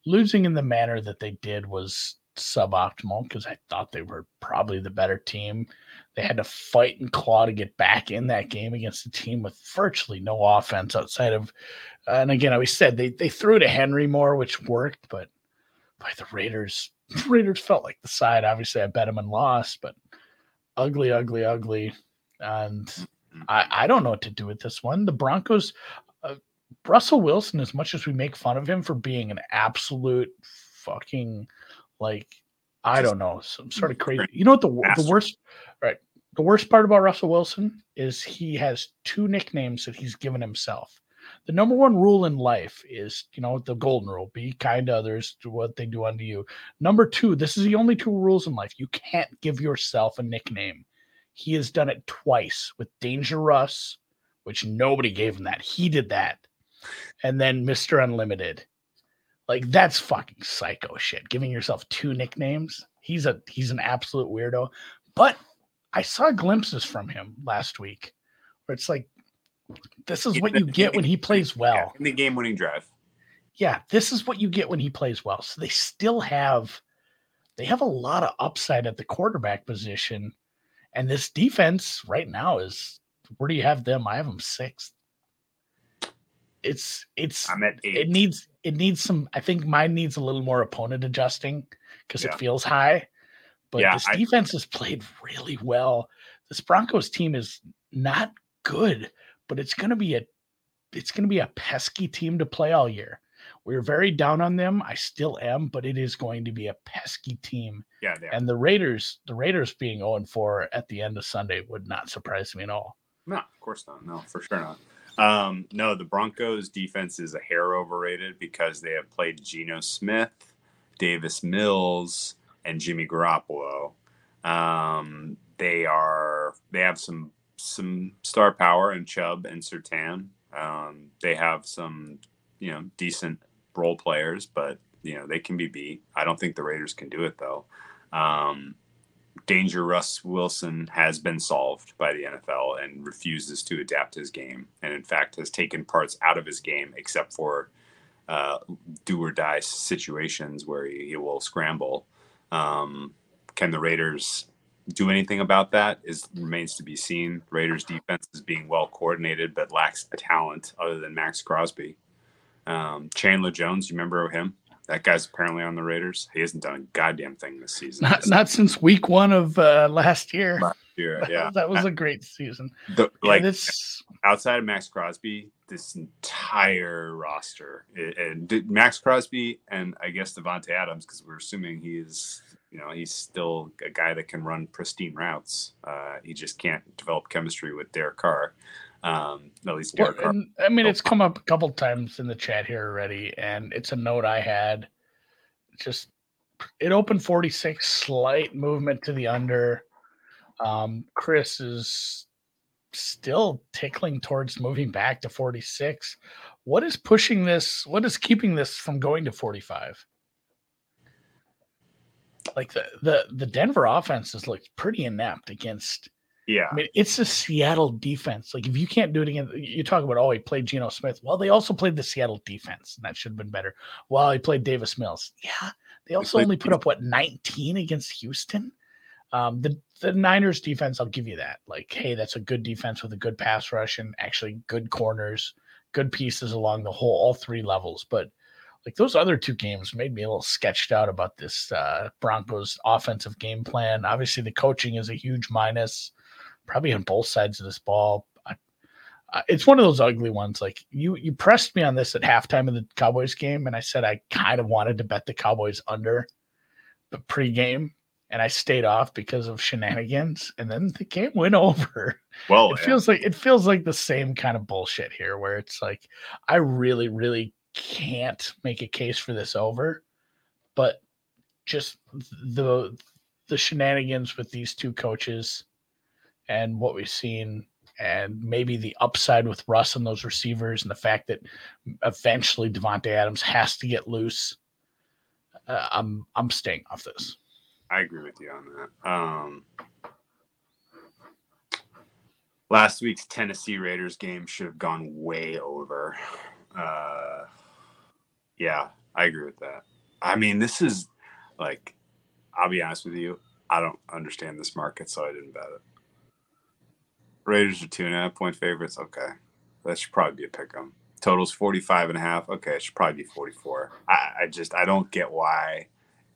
losing in the manner that they did was suboptimal because I thought they were probably the better team. They had to fight and claw to get back in that game against a team with virtually no offense outside of, uh, and again, I always said they, they threw to Henry more, which worked, but by the Raiders, the Raiders felt like the side. Obviously I bet them and lost, but ugly, ugly, ugly. And I, I don't know what to do with this one. The Broncos, uh, Russell Wilson, as much as we make fun of him for being an absolute fucking, like, I don't know, some sort of crazy. You know what the, the worst, right? The worst part about Russell Wilson is he has two nicknames that he's given himself. The number one rule in life is, you know, the golden rule, be kind to others, do what they do unto you. Number two, this is the only two rules in life. You can't give yourself a nickname. He has done it twice with Danger Russ, which nobody gave him that. He did that. And then Mister Unlimited. Like, that's fucking psycho shit. Giving yourself two nicknames. He's a he's an absolute weirdo. But I saw glimpses from him last week where it's like, this is what you get when he plays well. In the game-winning drive. Yeah, this is what you get when he plays well. So they still have they have a lot of upside at the quarterback position. And this defense right now is Where do you have them? I have them sixth. It's it's I'm at eight. It needs it needs some. I think mine needs a little more opponent adjusting because yeah. it feels high. But yeah, this defense I, has played really well. This Broncos team is not good, but it's going to be a it's going to be a pesky team to play all year. We're very down on them. I still am, but it is going to be a pesky team. Yeah, and the Raiders, the Raiders being oh and four at the end of Sunday would not surprise me at all. No, of course not. No, for sure not. Um, no, the Broncos defense is a hair overrated because they have played Geno Smith, Davis Mills, and Jimmy Garoppolo. Um, they are they have some some star power in Chubb and Surtain. Um, they have some, you know, decent role players, but you know, they can be beat. I don't think the Raiders can do it though. Um, Danger Russ Wilson has been solved by the N F L and refuses to adapt his game. And in fact has taken parts out of his game, except for uh, do or die situations where he, he will scramble. Um, can the Raiders do anything about that is remains to be seen. Raiders defense is being well coordinated, but lacks a talent other than Max Crosby. Um, Chandler Jones, you remember him? That guy's apparently on the Raiders. He hasn't done a goddamn thing this season. Not, not since week one of uh, last year. Last year, yeah. That was a great season. The, like it's... Outside of Max Crosby, this entire roster, and Max Crosby and I guess Devontae Adams, because we're assuming he is, you know, he's still a guy that can run pristine routes. Uh, he just can't develop chemistry with Derek Carr. Um, at least well, and, I mean, it's come up a couple times in the chat here already, and it's a note I had. Just it opened forty-six, slight movement to the under. Um, Chris is still tickling towards moving back to forty-six. What is pushing this? What is keeping this from going to forty-five? Like the the the Denver offense has looked pretty inept against. Yeah, I mean, it's the Seattle defense. Like, if you can't do it again, you talk about, oh, he played Geno Smith. Well, they also played the Seattle defense, and that should have been better. Well, he played Davis Mills. Yeah, they also they only put up, what, nineteen against Houston? Um, the, the Niners defense, I'll give you that. Like, hey, that's a good defense with a good pass rush and actually good corners, good pieces along the whole, all three levels. But, like, those other two games made me a little sketched out about this uh, Broncos offensive game plan. Obviously, the coaching is a huge minus. Probably on both sides of this ball. I, uh, it's one of those ugly ones. Like you, you pressed me on this at halftime of the Cowboys game. And I said, I kind of wanted to bet the Cowboys under the pregame. And I stayed off because of shenanigans. And then the game went over. Well, it yeah. feels like, it feels like the same kind of bullshit here where it's like, I really, really can't make a case for this over, but just the, the shenanigans with these two coaches and what we've seen, and maybe the upside with Russ and those receivers, and the fact that eventually Devontae Adams has to get loose. Uh, I'm I'm staying off this. I agree with you on that. Um, last week's Tennessee Raiders game should have gone way over. Uh, yeah, I agree with that. I mean, this is like, I'll be honest with you, I don't understand this market, so I didn't bet it. Raiders are two and a half point favorites. Okay. That should probably be a pick 'em. Total's forty-five and a half. Okay. It should probably be forty-four. I, I just, I don't get why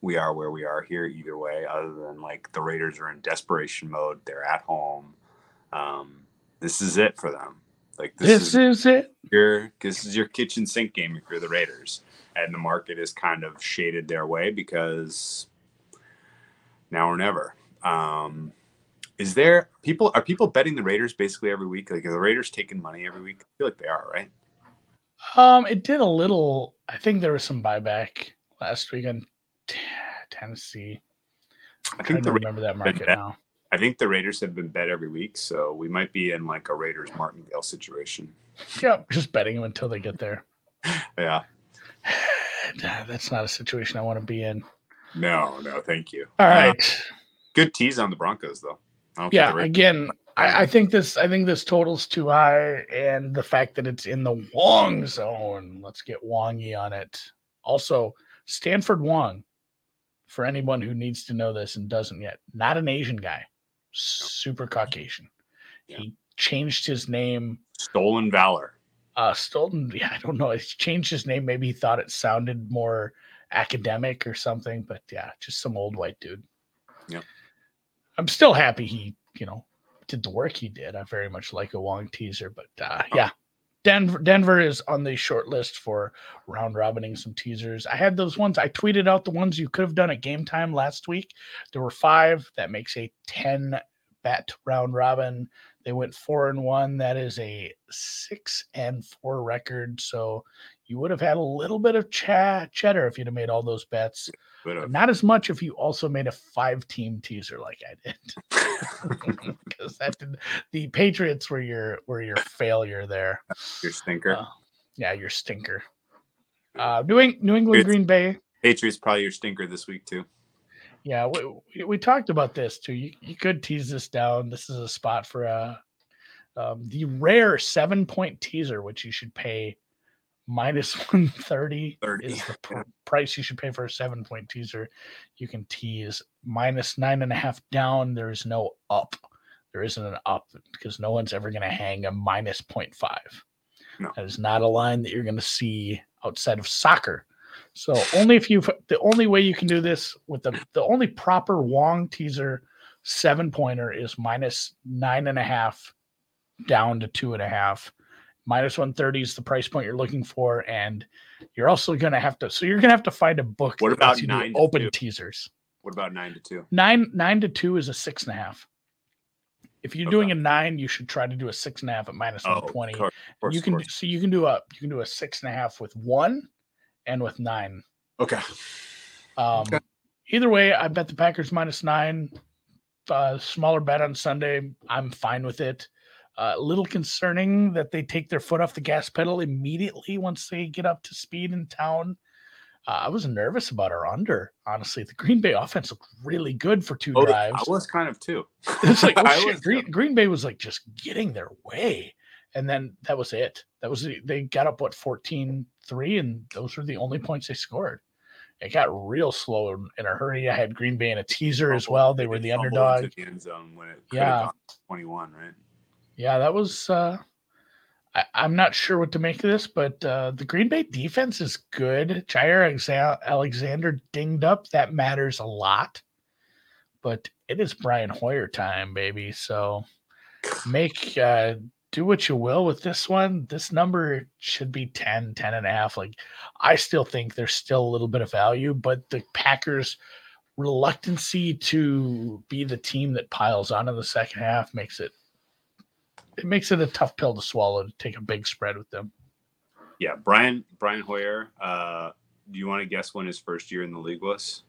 we are where we are here either way, other than like the Raiders are in desperation mode. They're at home. Um, this is it for them. Like this, this is, is it. Your, this is your kitchen sink game if you're the Raiders. And the market is kind of shaded their way because now or never. Um, Is there people are people betting the Raiders basically every week? Like, are the Raiders taking money every week? I feel like they are, right? Um, it did a little. I think there was some buyback last week in t- Tennessee. I'm I think the remember Raiders that market now. I think the Raiders have been bet every week, so we might be in like a Raiders Martingale situation. Yep, just betting them until they get there. Yeah, that's not a situation I want to be in. No, no, thank you. All right, um, good tease on the Broncos though. Yeah, again, I, I think this I think this total's too high, and the fact that it's in the Wong zone. Let's get Wongy on it. Also, Stanford Wong, for anyone who needs to know this and doesn't yet, not an Asian guy, super Caucasian. Yeah. He changed his name. Stolen Valor. Uh, Stolen, yeah, I don't know. He changed his name. Maybe he thought it sounded more academic or something, but yeah, just some old white dude. Yeah. I'm still happy he, you know, did the work he did. I very much like a Wong teaser, but uh, yeah. Denver, Denver is on the short list for round robining some teasers. I had those ones. I tweeted out the ones you could have done at game time last week. There were five. That makes a ten bat round robin. They went four and one. That is a six and four record. So you would have had a little bit of ch- cheddar if you'd have made all those bets. Not as much if you also made a five-team teaser like I did, because that did, the Patriots were your were your failure there. Your stinker. Uh, yeah, your stinker. Uh, New England, New England, Green Bay. Patriots probably your stinker this week too. Yeah, we we talked about this too. You you could tease this down. This is a spot for a um, the rare seven-point teaser, which you should pay. Minus one thirty is the pr- yeah. price you should pay for a seven-point teaser. You can tease minus nine and a half down. There is no up. There isn't an up because no one's ever going to hang a minus point five. No. That is not a line that you're going to see outside of soccer. So only if you the only way you can do this with the the only proper Wong teaser seven-pointer is minus nine and a half down to two and a half. Minus one thirty is the price point you're looking for, and you're also going to have to. So you're going to have to find a book. What about nine to open two? Teasers? What about nine to two? Nine nine to two is a six and a half. If you're okay. doing a nine, you should try to do a six and a half at minus oh, one twenty. Course, you can so you can do a you can do a six and a half with one, and with nine. Okay. Um. Okay. Either way, I bet the Packers minus nine. Uh, smaller bet on Sunday. I'm fine with it. A uh, little concerning that they take their foot off the gas pedal immediately once they get up to speed in town. Uh, I was nervous about our under, honestly. The Green Bay offense looked really good for two oh, drives. I was kind of too. It's like, oh, I shit. Was Green, Green Bay was like just getting their way. And then that was it. That was the, they got up, what, fourteen three, and those were the only points they scored. It got real slow in a hurry. I had Green Bay in a teaser as well. They were the underdog. The end zone when it yeah. twenty-one, right? Yeah, that was uh, – I'm not sure what to make of this, but uh, the Green Bay defense is good. Jair Alexander dinged up. That matters a lot. But it is Brian Hoyer time, baby. So make uh, – do what you will with this one. This number should be ten, ten and a half. Like, I still think there's still a little bit of value, but the Packers' reluctancy to be the team that piles on in the second half makes it – It makes it a tough pill to swallow to take a big spread with them. Yeah, Brian Brian Hoyer, uh, do you want to guess when his first year in the league was?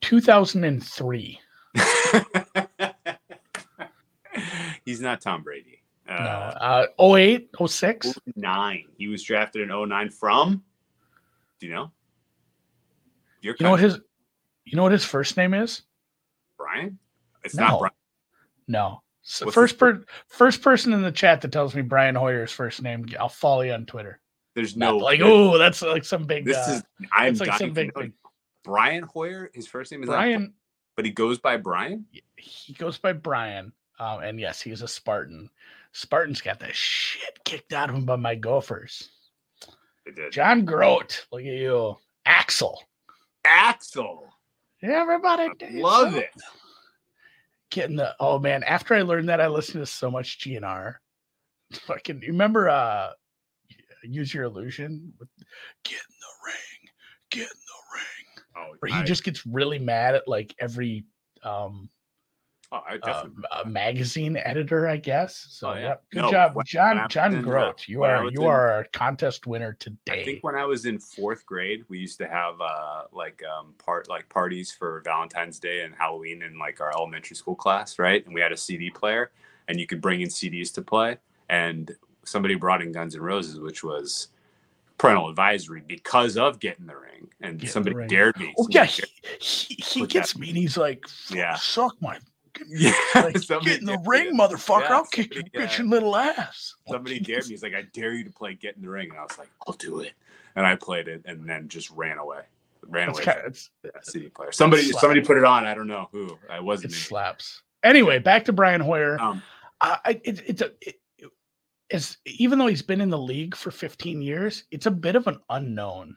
two thousand three. He's not Tom Brady. Uh, no. uh, oh eight, oh six? oh nine. He was drafted in oh nine from, do you know? Your you, know what his, you know what his first name is? Brian? It's no. not Brian. No. So first, per- first person in the chat that tells me Brian Hoyer's first name, I'll follow you on Twitter. There's Not no like, oh, that's like some big. This uh, is I'm like some big, big. Brian Hoyer. His first name is Brian, not, but he goes by Brian. He goes by Brian, um, and yes, he's a Spartan. Spartans got the shit kicked out of him by my Gophers. They did. John Grote, look at you, Axel. Axel. Everybody love it. Getting the oh man, after I learned that, I listened to so much G N R. Fucking remember, uh, Use Your Illusion with Get in the Ring, Get in the Ring, oh, where I, he just gets really mad at like every um, oh, I definitely, uh, magazine editor, I guess. So, oh, yeah, yeah. good no, job, John. John Grote, you are you in, are a contest winner today. I think when I was in fourth grade, we used to have uh, like um, part like parties for Valentine's Day and Halloween in like our elementary school class, right? And we had a C D player, and you could bring in C Ds to play. And somebody brought in Guns N' Roses, which was parental advisory because of Get in the Ring, and Get somebody ring. dared me. Oh yeah, he, he, he gets me, and he's like, yeah, suck my. Yeah, like, get in the ring, it. motherfucker! Yeah, I'll kick your yeah. bitchin' little ass. Somebody oh, dared me. He's like, "I dare you to play Get in the Ring," and I was like, "I'll do it." And I played it, and then just ran away. Ran That's away. Kind of, from a C D player. Somebody, somebody put it on. I don't know who. I wasn't. It slaps. Anyway, back to Brian Hoyer. Um, I, it, it's a, it, it's, even though he's been in the league for fifteen years, it's a bit of an unknown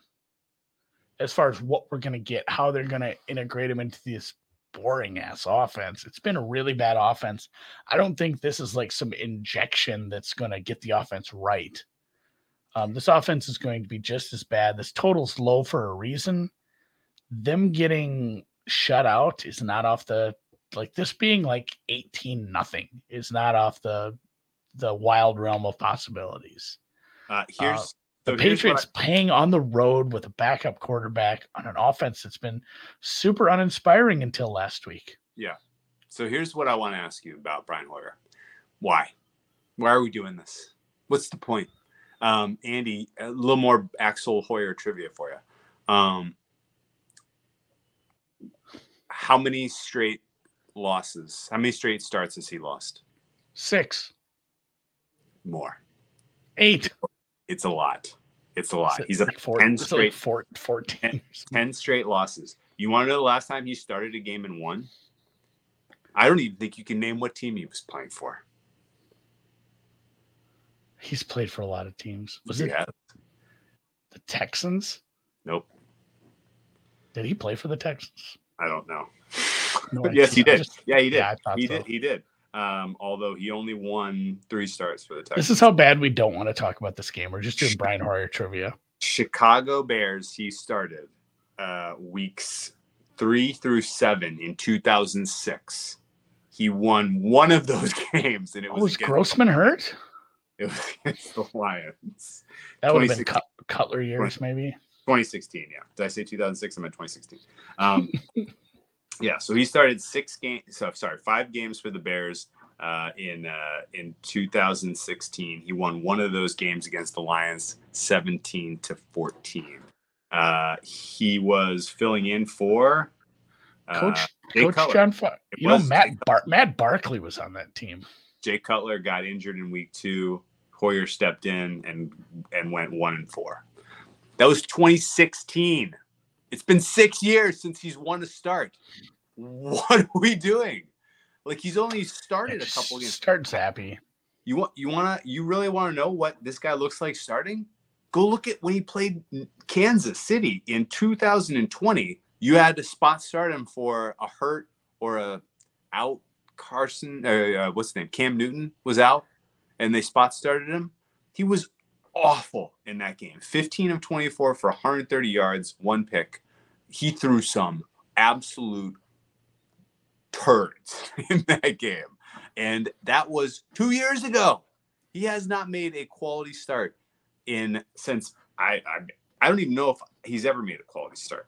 as far as what we're going to get, how they're going to integrate him into this boring ass offense. It's been a really bad offense. I don't think this is like some injection that's going to get the offense right. Um, this offense is going to be just as bad. This total's low for a reason. Them getting shut out is not off the, like this being like eighteen nothing is not off the the wild realm of possibilities. Uh, here's uh, the so Patriots here's I... playing on the road with a backup quarterback on an offense that's been super uninspiring until last week. Yeah. So here's what I want to ask you about, Brian Hoyer. Why? Why are we doing this? What's the point? Um, Andy, a little more Axel Hoyer trivia for you. Um, how many straight losses? How many straight starts has he lost? Six. More. Eight. It's a lot. It's a lot. It's He's like four, ten straight, like four, fourteen. Ten, ten straight losses. You want to know the last time he started a game and won? I don't even think you can name what team he was playing for. He's played for a lot of teams. Was yeah. it the Texans? Nope. Did he play for the Texans? I don't know. No, yes, he did. Just, yeah, he did. Yeah, he so. did. He did. Um, although he only won three starts for the Texans. This is how bad we don't want to talk about this game. We're just doing Brian Hoyer trivia. Chicago Bears, he started uh, weeks three through seven in two thousand six. He won one of those games. and it Was, oh, was Grossman the- hurt? It was against the Lions. That would have been cut- Cutler years, maybe? twenty sixteen, yeah. Did I say two thousand six? I meant twenty sixteen. Um Yeah, so he started six games. So sorry, five games for the Bears uh, in uh, in two thousand sixteen. He won one of those games against the Lions, seventeen to fourteen. Uh, he was filling in for uh, Coach Jay Coach Cutler. John. F- you know, Matt Bar- Matt Barkley was on that team. Jay Cutler got injured in week two. Hoyer stepped in and and went one and four. That was twenty sixteen. It's been six years since he's won a start. What are we doing? Like he's only started a couple games. Starts happy. You want you wanna you really wanna know what this guy looks like starting? Go look at when he played Kansas City in two thousand twenty. You had to spot start him for a hurt or a out. Carson or uh, what's his name? Cam Newton was out, and they spot started him. He was awful in that game. fifteen of twenty-four for one hundred thirty yards, one pick. He threw some absolute turds in that game. And that was two years ago. He has not made a quality start in since I I, I don't even know if he's ever made a quality start.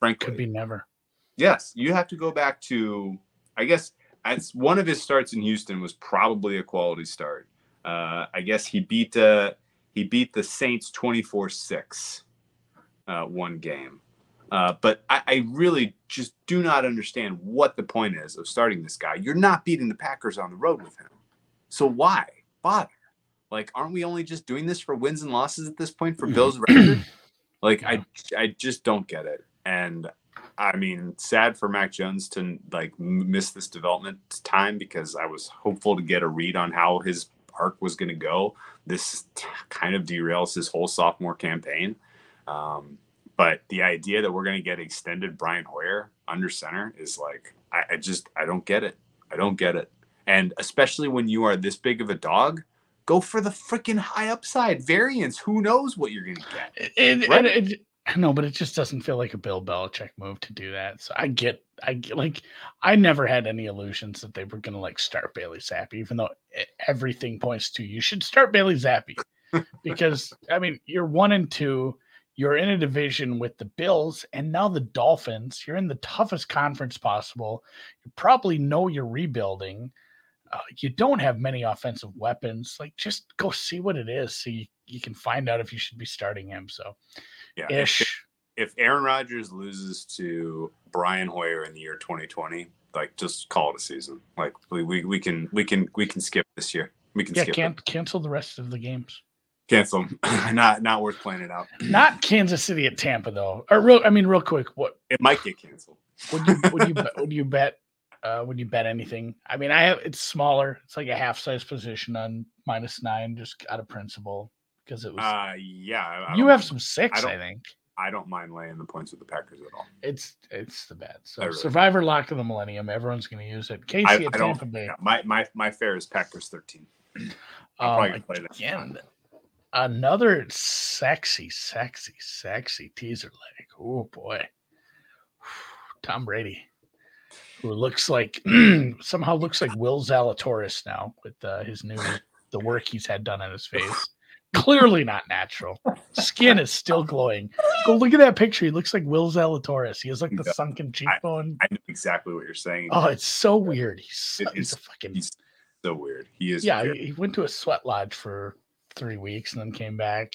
Frankly. Could be never. Yes. You have to go back to, I guess, it's one of his starts in Houston was probably a quality start. Uh, I guess he beat uh, He beat the Saints twenty-four six uh, one game. Uh, but I, I really just do not understand what the point is of starting this guy. You're not beating the Packers on the road with him. So why bother? Like, aren't we only just doing this for wins and losses at this point for Bill's record? Like, I, I just don't get it. And, I mean, sad for Mac Jones to, like, miss this development time because I was hopeful to get a read on how his – arc was going to go. This t- kind of derails his whole sophomore campaign. Um, but the idea that we're going to get extended Brian Hoyer under center is like, I, I just, I don't get it. I don't get it. And especially when you are this big of a dog, go for the freaking high upside variance. Who knows what you're going to get? It, right? it, it, I know, but it just doesn't feel like a Bill Belichick move to do that. So I get, I get, like, I never had any illusions that they were going to like start Bailey Zappi, even though everything points to you should start Bailey Zappi because I mean, you're one and two, you're in a division with the Bills and now the Dolphins, you're in the toughest conference possible. You probably know you're rebuilding. Uh, you don't have many offensive weapons. Like just go see what it is. So you, you can find out if you should be starting him. So, yeah, ish. If, if Aaron Rodgers loses to Brian Hoyer in the year twenty twenty, like just call it a season. Like we we, we can we can we can skip this year. We can yeah, skip can, cancel the rest of the games. Cancel them. not not worth playing it out. Not Kansas City at Tampa though. Or real, I mean, real quick, what it might get canceled. Would you would you would you bet uh, when you bet anything. I mean, I have it's smaller. It's like a half-size position on minus nine, just out of principle because it was. Uh, yeah, I, I you have some six. I, I think I don't mind laying the points with the Packers at all. It's it's the bet. So really Survivor Lock of the Millennium. Everyone's going to use it. Casey I, at I Tampa Bay. Yeah, my my my fair is Packers thirteen. I'll um, probably play that again. Another sexy, sexy, sexy teaser leg. Oh boy, Tom Brady, who looks like somehow looks like Will Zalatoris now with uh, his new the work he's had done on his face. Clearly not natural. Skin is still glowing. Go look at that picture. He looks like Will Zalatoris. He has like the no, sunken cheekbone. I, I know exactly what you're saying. Oh, it's so weird. He's, it he's is, a fucking. He's so weird. He is. Yeah, weird. He went to a sweat lodge for three weeks and then came back.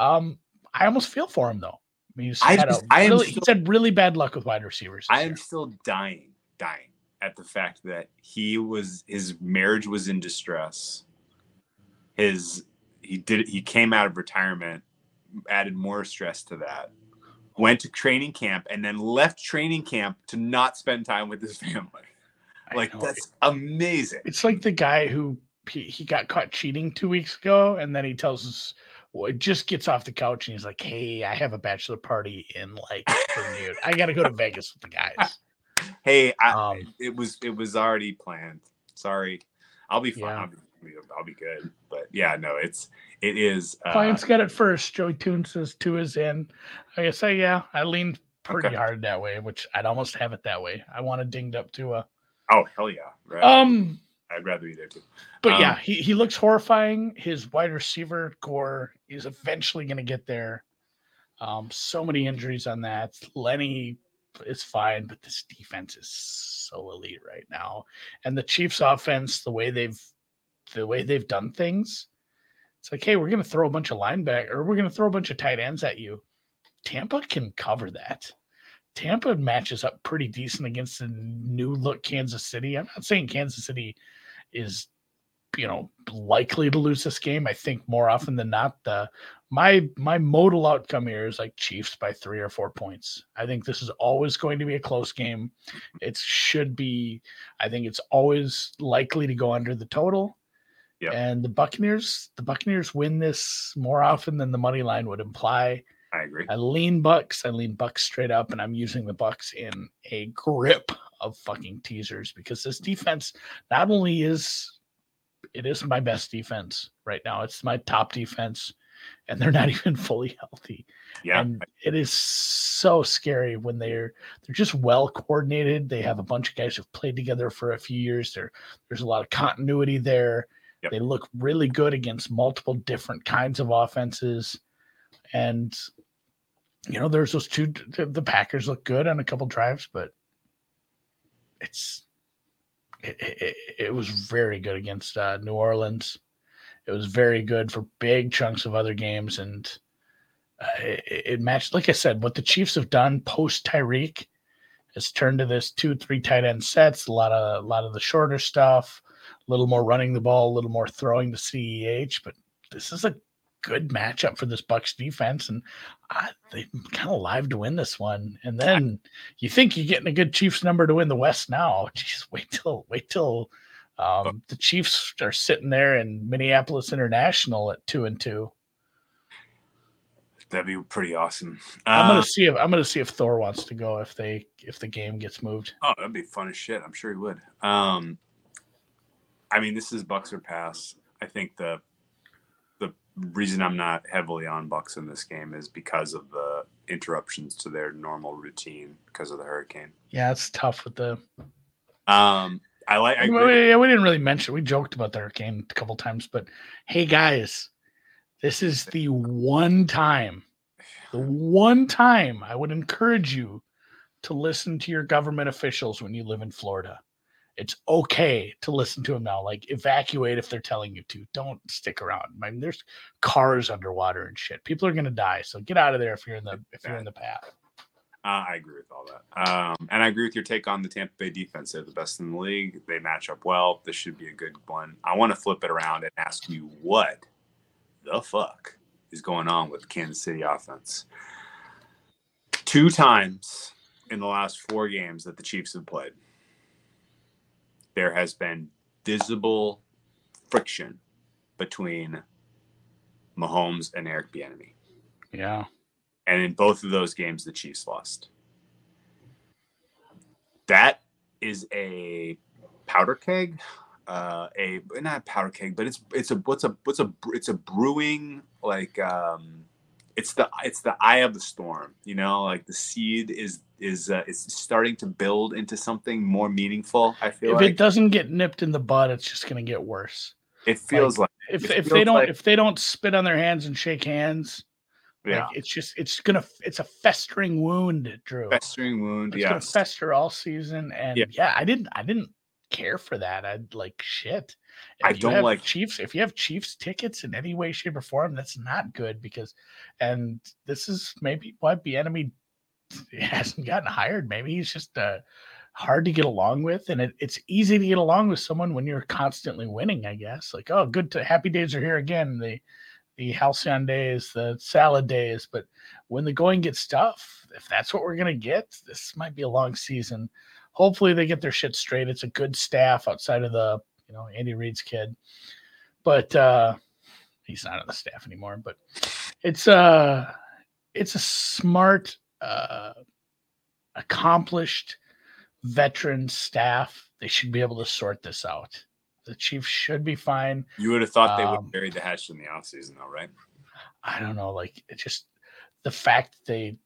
Um, I almost feel for him though. I mean, he's I had, just, a really, still, he's had really bad luck with wide receivers. I am year. still dying, dying at the fact that he was his marriage was in distress. His he did he came out of retirement, added more stress to that, went to training camp, and then left training camp to not spend time with his family. I like know. That's amazing. It's like the guy who He, he got caught cheating two weeks ago, and then he tells us, well, it just gets off the couch, and he's like, hey, I have a bachelor party in, like, Bermuda. I got to go to Vegas with the guys. Hey, I, um, it was it was already planned. Sorry. I'll be fine. Yeah. I'll, be, I'll be good. But, yeah, no, it's it is. Uh, Clients got it first. Joey Toon says two is in. I guess, I, yeah, I leaned pretty okay. hard that way, which I'd almost have it that way. I want to dinged up Tua. Oh, hell yeah. Right. Um. I'd rather be there too. But um, yeah, he, he looks horrifying. His wide receiver core is eventually going to get there. Um, so many injuries on that. Lenny is fine, but this defense is so elite right now. And the Chiefs' offense, the way they've the way they've done things, it's like, hey, we're going to throw a bunch of linebackers, or we're going to throw a bunch of tight ends at you. Tampa can cover that. Tampa matches up pretty decent against the new look Kansas City. I'm not saying Kansas City is, you know, likely to lose this game. I think more often than not, the my my modal outcome here is like Chiefs by three or four points. I think this is always going to be a close game. It should be. I think it's always likely to go under the total. Yeah. And the Buccaneers, the Buccaneers win this more often than the money line would imply. I agree. I lean Bucks. I lean Bucks straight up, and I'm using the Bucks in a grip of fucking teasers because this defense not only is it is my best defense right now, it's my top defense, and they're not even fully healthy. Yeah, and it is so scary when they're they're just well coordinated. They have a bunch of guys who've played together for a few years. There, there's a lot of continuity there. Yep. They look really good against multiple different kinds of offenses, and you know, there's those two. The Packers look good on a couple drives, but it's it, it, it was very good against uh, New Orleans. It was very good for big chunks of other games, and uh, it, it matched. Like I said, what the Chiefs have done post Tyreek has turned to this two, three tight end sets. A lot of a lot of the shorter stuff, a little more running the ball, a little more throwing to C E H. But this is a good matchup for this Bucks defense, and uh, they kind of live to win this one. And then you think you're getting a good Chiefs number to win the West now. Jeez, wait till wait till um, the Chiefs are sitting there in Minneapolis International at two and two. That'd be pretty awesome. Uh, I'm gonna see if I'm gonna see if Thor wants to go if they if the game gets moved. Oh, that'd be fun as shit. I'm sure he would. Um, I mean, this is Bucks or pass. I think the. reason I'm not heavily on Bucks in this game is because of the interruptions to their normal routine because of the hurricane. Yeah, it's tough with the. Um, I like. I we, we didn't really mention. We joked about the hurricane a couple times, but hey, guys, this is the one time, the one time I would encourage you to listen to your government officials when you live in Florida. It's okay to listen to them now. Like, evacuate if they're telling you to. Don't stick around. I mean, there's cars underwater and shit. People are gonna die. So get out of there if you're in the if you're in the path. Uh, I agree with all that, um, and I agree with your take on the Tampa Bay defense. They're the best in the league. They match up well. This should be a good one. I want to flip it around and ask you, what the fuck is going on with the Kansas City offense? Two times in the last four games that the Chiefs have played. there has been visible friction between Mahomes and Eric Bieniemy. Yeah. And in both of those games, the Chiefs lost. That is a powder keg, uh, a not powder keg, but it's it's a what's a what's a it's a brewing like um, it's the it's the eye of the storm, you know, like the seed is is uh, it's starting to build into something more meaningful. I feel if like. It doesn't get nipped in the bud, it's just going to get worse. It feels like, like if if they don't like, if they don't spit on their hands and shake hands. Yeah, like it's just it's gonna it's a festering wound, Drew. Festering wound, yeah. It's yes. gonna fester all season, and yeah. yeah, I didn't I didn't care for that. I'd like shit. If I don't like Chiefs. If you have Chiefs tickets in any way, shape, or form, that's not good because, and this is maybe why Bieniemy hasn't gotten hired. Maybe he's just uh, hard to get along with, and it, it's easy to get along with someone when you're constantly winning. I guess like oh, good to happy days are here again. They. The halcyon days, the salad days, but when the going gets tough, if that's what we're going to get, this might be a long season. Hopefully they get their shit straight. It's a good staff outside of the, you know, Andy Reid's kid, but uh, he's not on the staff anymore, but it's uh, it's a smart, uh, accomplished veteran staff. They should be able to sort this out. The Chiefs should be fine. You would have thought they would have buried the hatchet in the offseason, though, right? I don't know. Like, it just the fact that they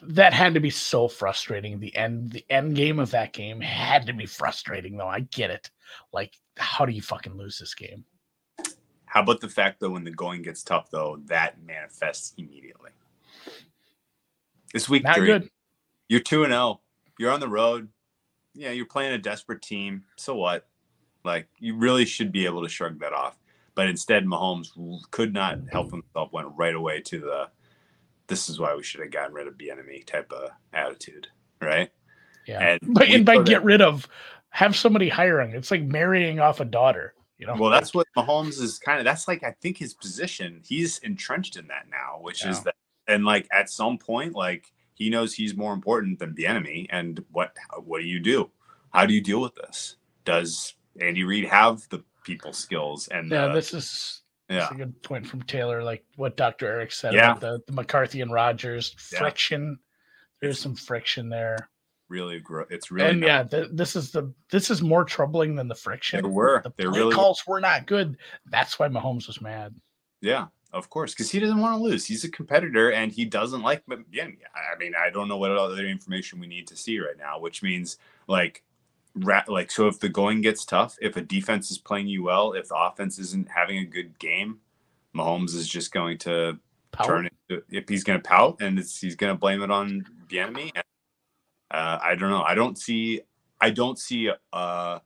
that had to be so frustrating. The end, the end game of that game had to be frustrating, though. I get it. Like, how do you fucking lose this game? How about the fact that when the going gets tough, though, that manifests immediately? This week, not three, good. You're two and zero. You're on the road. Yeah, you're playing a desperate team. So what? Like, you really should be able to shrug that off. But instead, Mahomes could not help himself, went right away to the, this is why we should have gotten rid of Bieniemy type of attitude, right? Yeah. And, but, and by get it, rid of, have somebody hiring. It's like marrying off a daughter, you know? Well, that's what Mahomes is kind of, that's like, I think his position, he's entrenched in that now, which yeah. is that. And, like, at some point, like, he knows he's more important than Bieniemy. And what, what do you do? How do you deal with this? Does Andy Reid have the people skills? And yeah, uh, this is yeah. That's a good point from Taylor, like what Doctor Eric said yeah. about the, the McCarthy and Rodgers friction. Yeah. There's some friction there. Really, gro- it's really and not- yeah. Th- this is the this is more troubling than the friction. There were the there play really calls were not good. That's why Mahomes was mad. Yeah, of course, because he doesn't want to lose. He's a competitor, and he doesn't like. But again, I mean, I don't know what other information we need to see right now, which means like. Like, so if the going gets tough, if a defense is playing you well, if the offense isn't having a good game, Mahomes is just going to pout. turn it. If he's going to pout and it's, he's going to blame it on Bieniemy. And, uh, I don't know. I don't see, I don't see a, a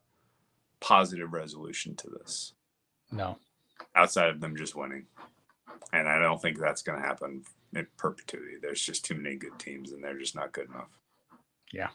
positive resolution to this. No. Outside of them just winning. And I don't think that's going to happen in perpetuity. There's just too many good teams and they're just not good enough. Yeah.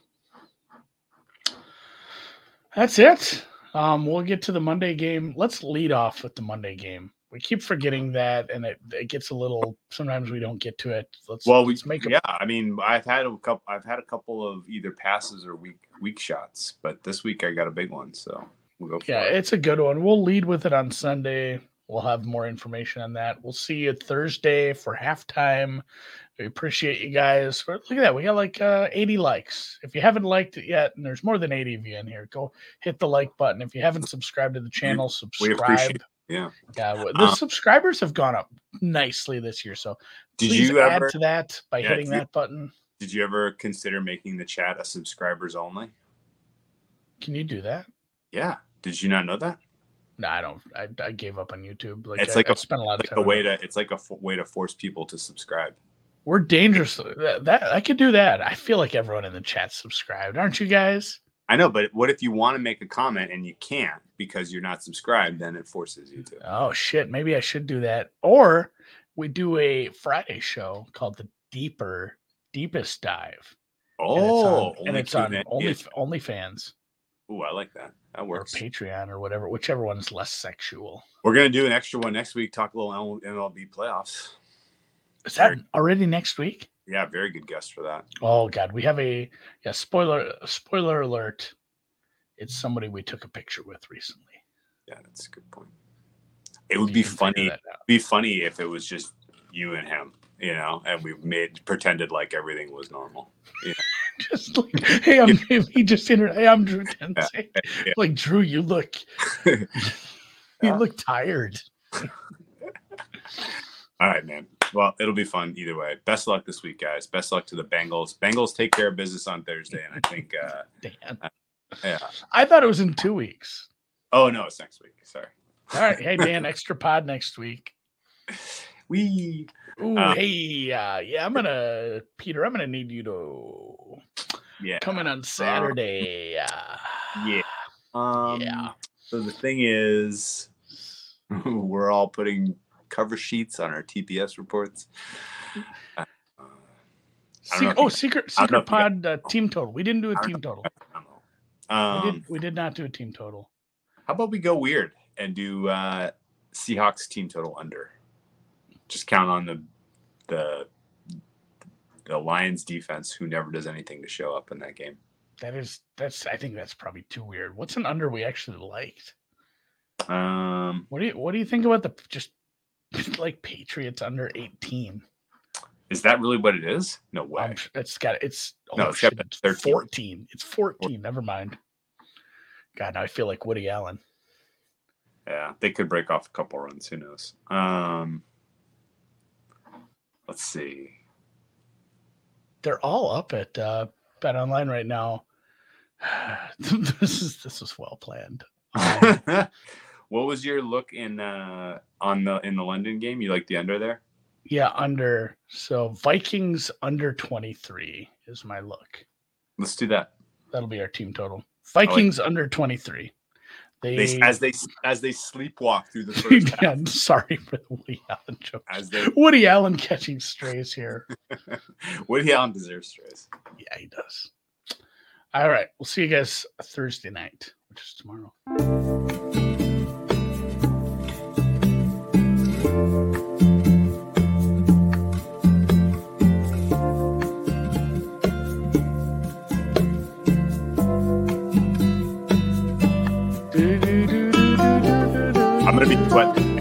That's it. Um, we'll get to the Monday game. Let's lead off with the Monday game. We keep forgetting that, and it, it gets a little. Sometimes we don't get to it. Let's well, let's we, make. A, yeah, I mean, I've had a couple. I've had a couple of either passes or weak weak shots, but this week I got a big one, so we'll go. For yeah, it. It's a good one. We'll lead with it on Sunday. We'll have more information on that. We'll see you Thursday for halftime. We appreciate you guys. Look at that. We got like uh, eighty likes. If you haven't liked it yet, and there's more than eighty of you in here, go hit the like button. If you haven't subscribed to the channel, subscribe. We appreciate it. Yeah. Yeah. The uh, subscribers have gone up nicely this year. So did please you add ever, to that by yeah, hitting that you, button. Did you ever consider making the chat a subscribers only? Can you do that? Yeah. Did you not know that? No, I don't. I, I gave up on YouTube. Like it's I, like a, spent a lot of like time a way to. It's like a f- way to force people to subscribe. We're dangerous. That, that I could do that. I feel like everyone in the chat subscribed, aren't you guys? I know, but what if you want to make a comment and you can't because you're not subscribed? Then it forces you to. Oh shit! Maybe I should do that. Or we do a Friday show called the Deeper Deepest Dive. Oh, and it's on, and it's on only only OnlyFans. Ooh, I like that. That works. Or Patreon or whatever, whichever one is less sexual. We're going to do an extra one next week, talk a little M L B playoffs. Is that very, already next week? Yeah, very good guess for that. Oh, God. We have a yeah, spoiler spoiler alert. It's somebody we took a picture with recently. Yeah, that's a good point. It would be funny, be funny if it was just you and him, you know, and we made pretended like everything was normal. You know? Just like, hey, I'm he just entered. Hey, I'm Drew Densey. Yeah, yeah. Like, Drew, you look, you yeah. look tired. All right, man. Well, it'll be fun either way. Best of luck this week, guys. Best of luck to the Bengals. Bengals take care of business on Thursday, and I think, uh, damn. Uh, yeah, I thought it was in two weeks. Oh no, it's next week. Sorry. All right, hey Dan, extra pod next week. We. Ooh, um, hey, uh, yeah, I'm gonna, Peter, I'm gonna need you to, yeah, come in on Saturday. Um, yeah, um, yeah. So the thing is, we're all putting cover sheets on our T P S reports. Uh, Se- oh, secret, got, secret pod got, uh, team total. We didn't do a team total. Um, we, did, we did not do a team total. How about we go weird and do uh, Seahawks team total under? Just count on the the the Lions defense, who never does anything to show up in that game. That is, that's. I think that's probably too weird. What's an under we actually liked? Um, what do you what do you think about the just like Patriots under eighteen? Is that really what it is? No way. Um, it's got it's oh, no shit, it's fourteen. It's fourteen. Never mind. God, now I feel like Woody Allen. Yeah, they could break off a couple runs. Who knows? Um, let's see. They're all up at uh, Bet Online right now. this is this was well planned. Um, what was your look in uh, on the in the London game? You like the under there? Yeah, under. So Vikings under twenty-three is my look. Let's do that. That'll be our team total. Vikings like under twenty-three. They, they as they as they sleepwalk through the first half. Yeah, I'm sorry for the Woody Allen joke. As they, Woody Allen catching strays here. Woody Allen deserves strays. Yeah, he does. All right, we'll see you guys Thursday night, which is tomorrow. I'm going to be sweating.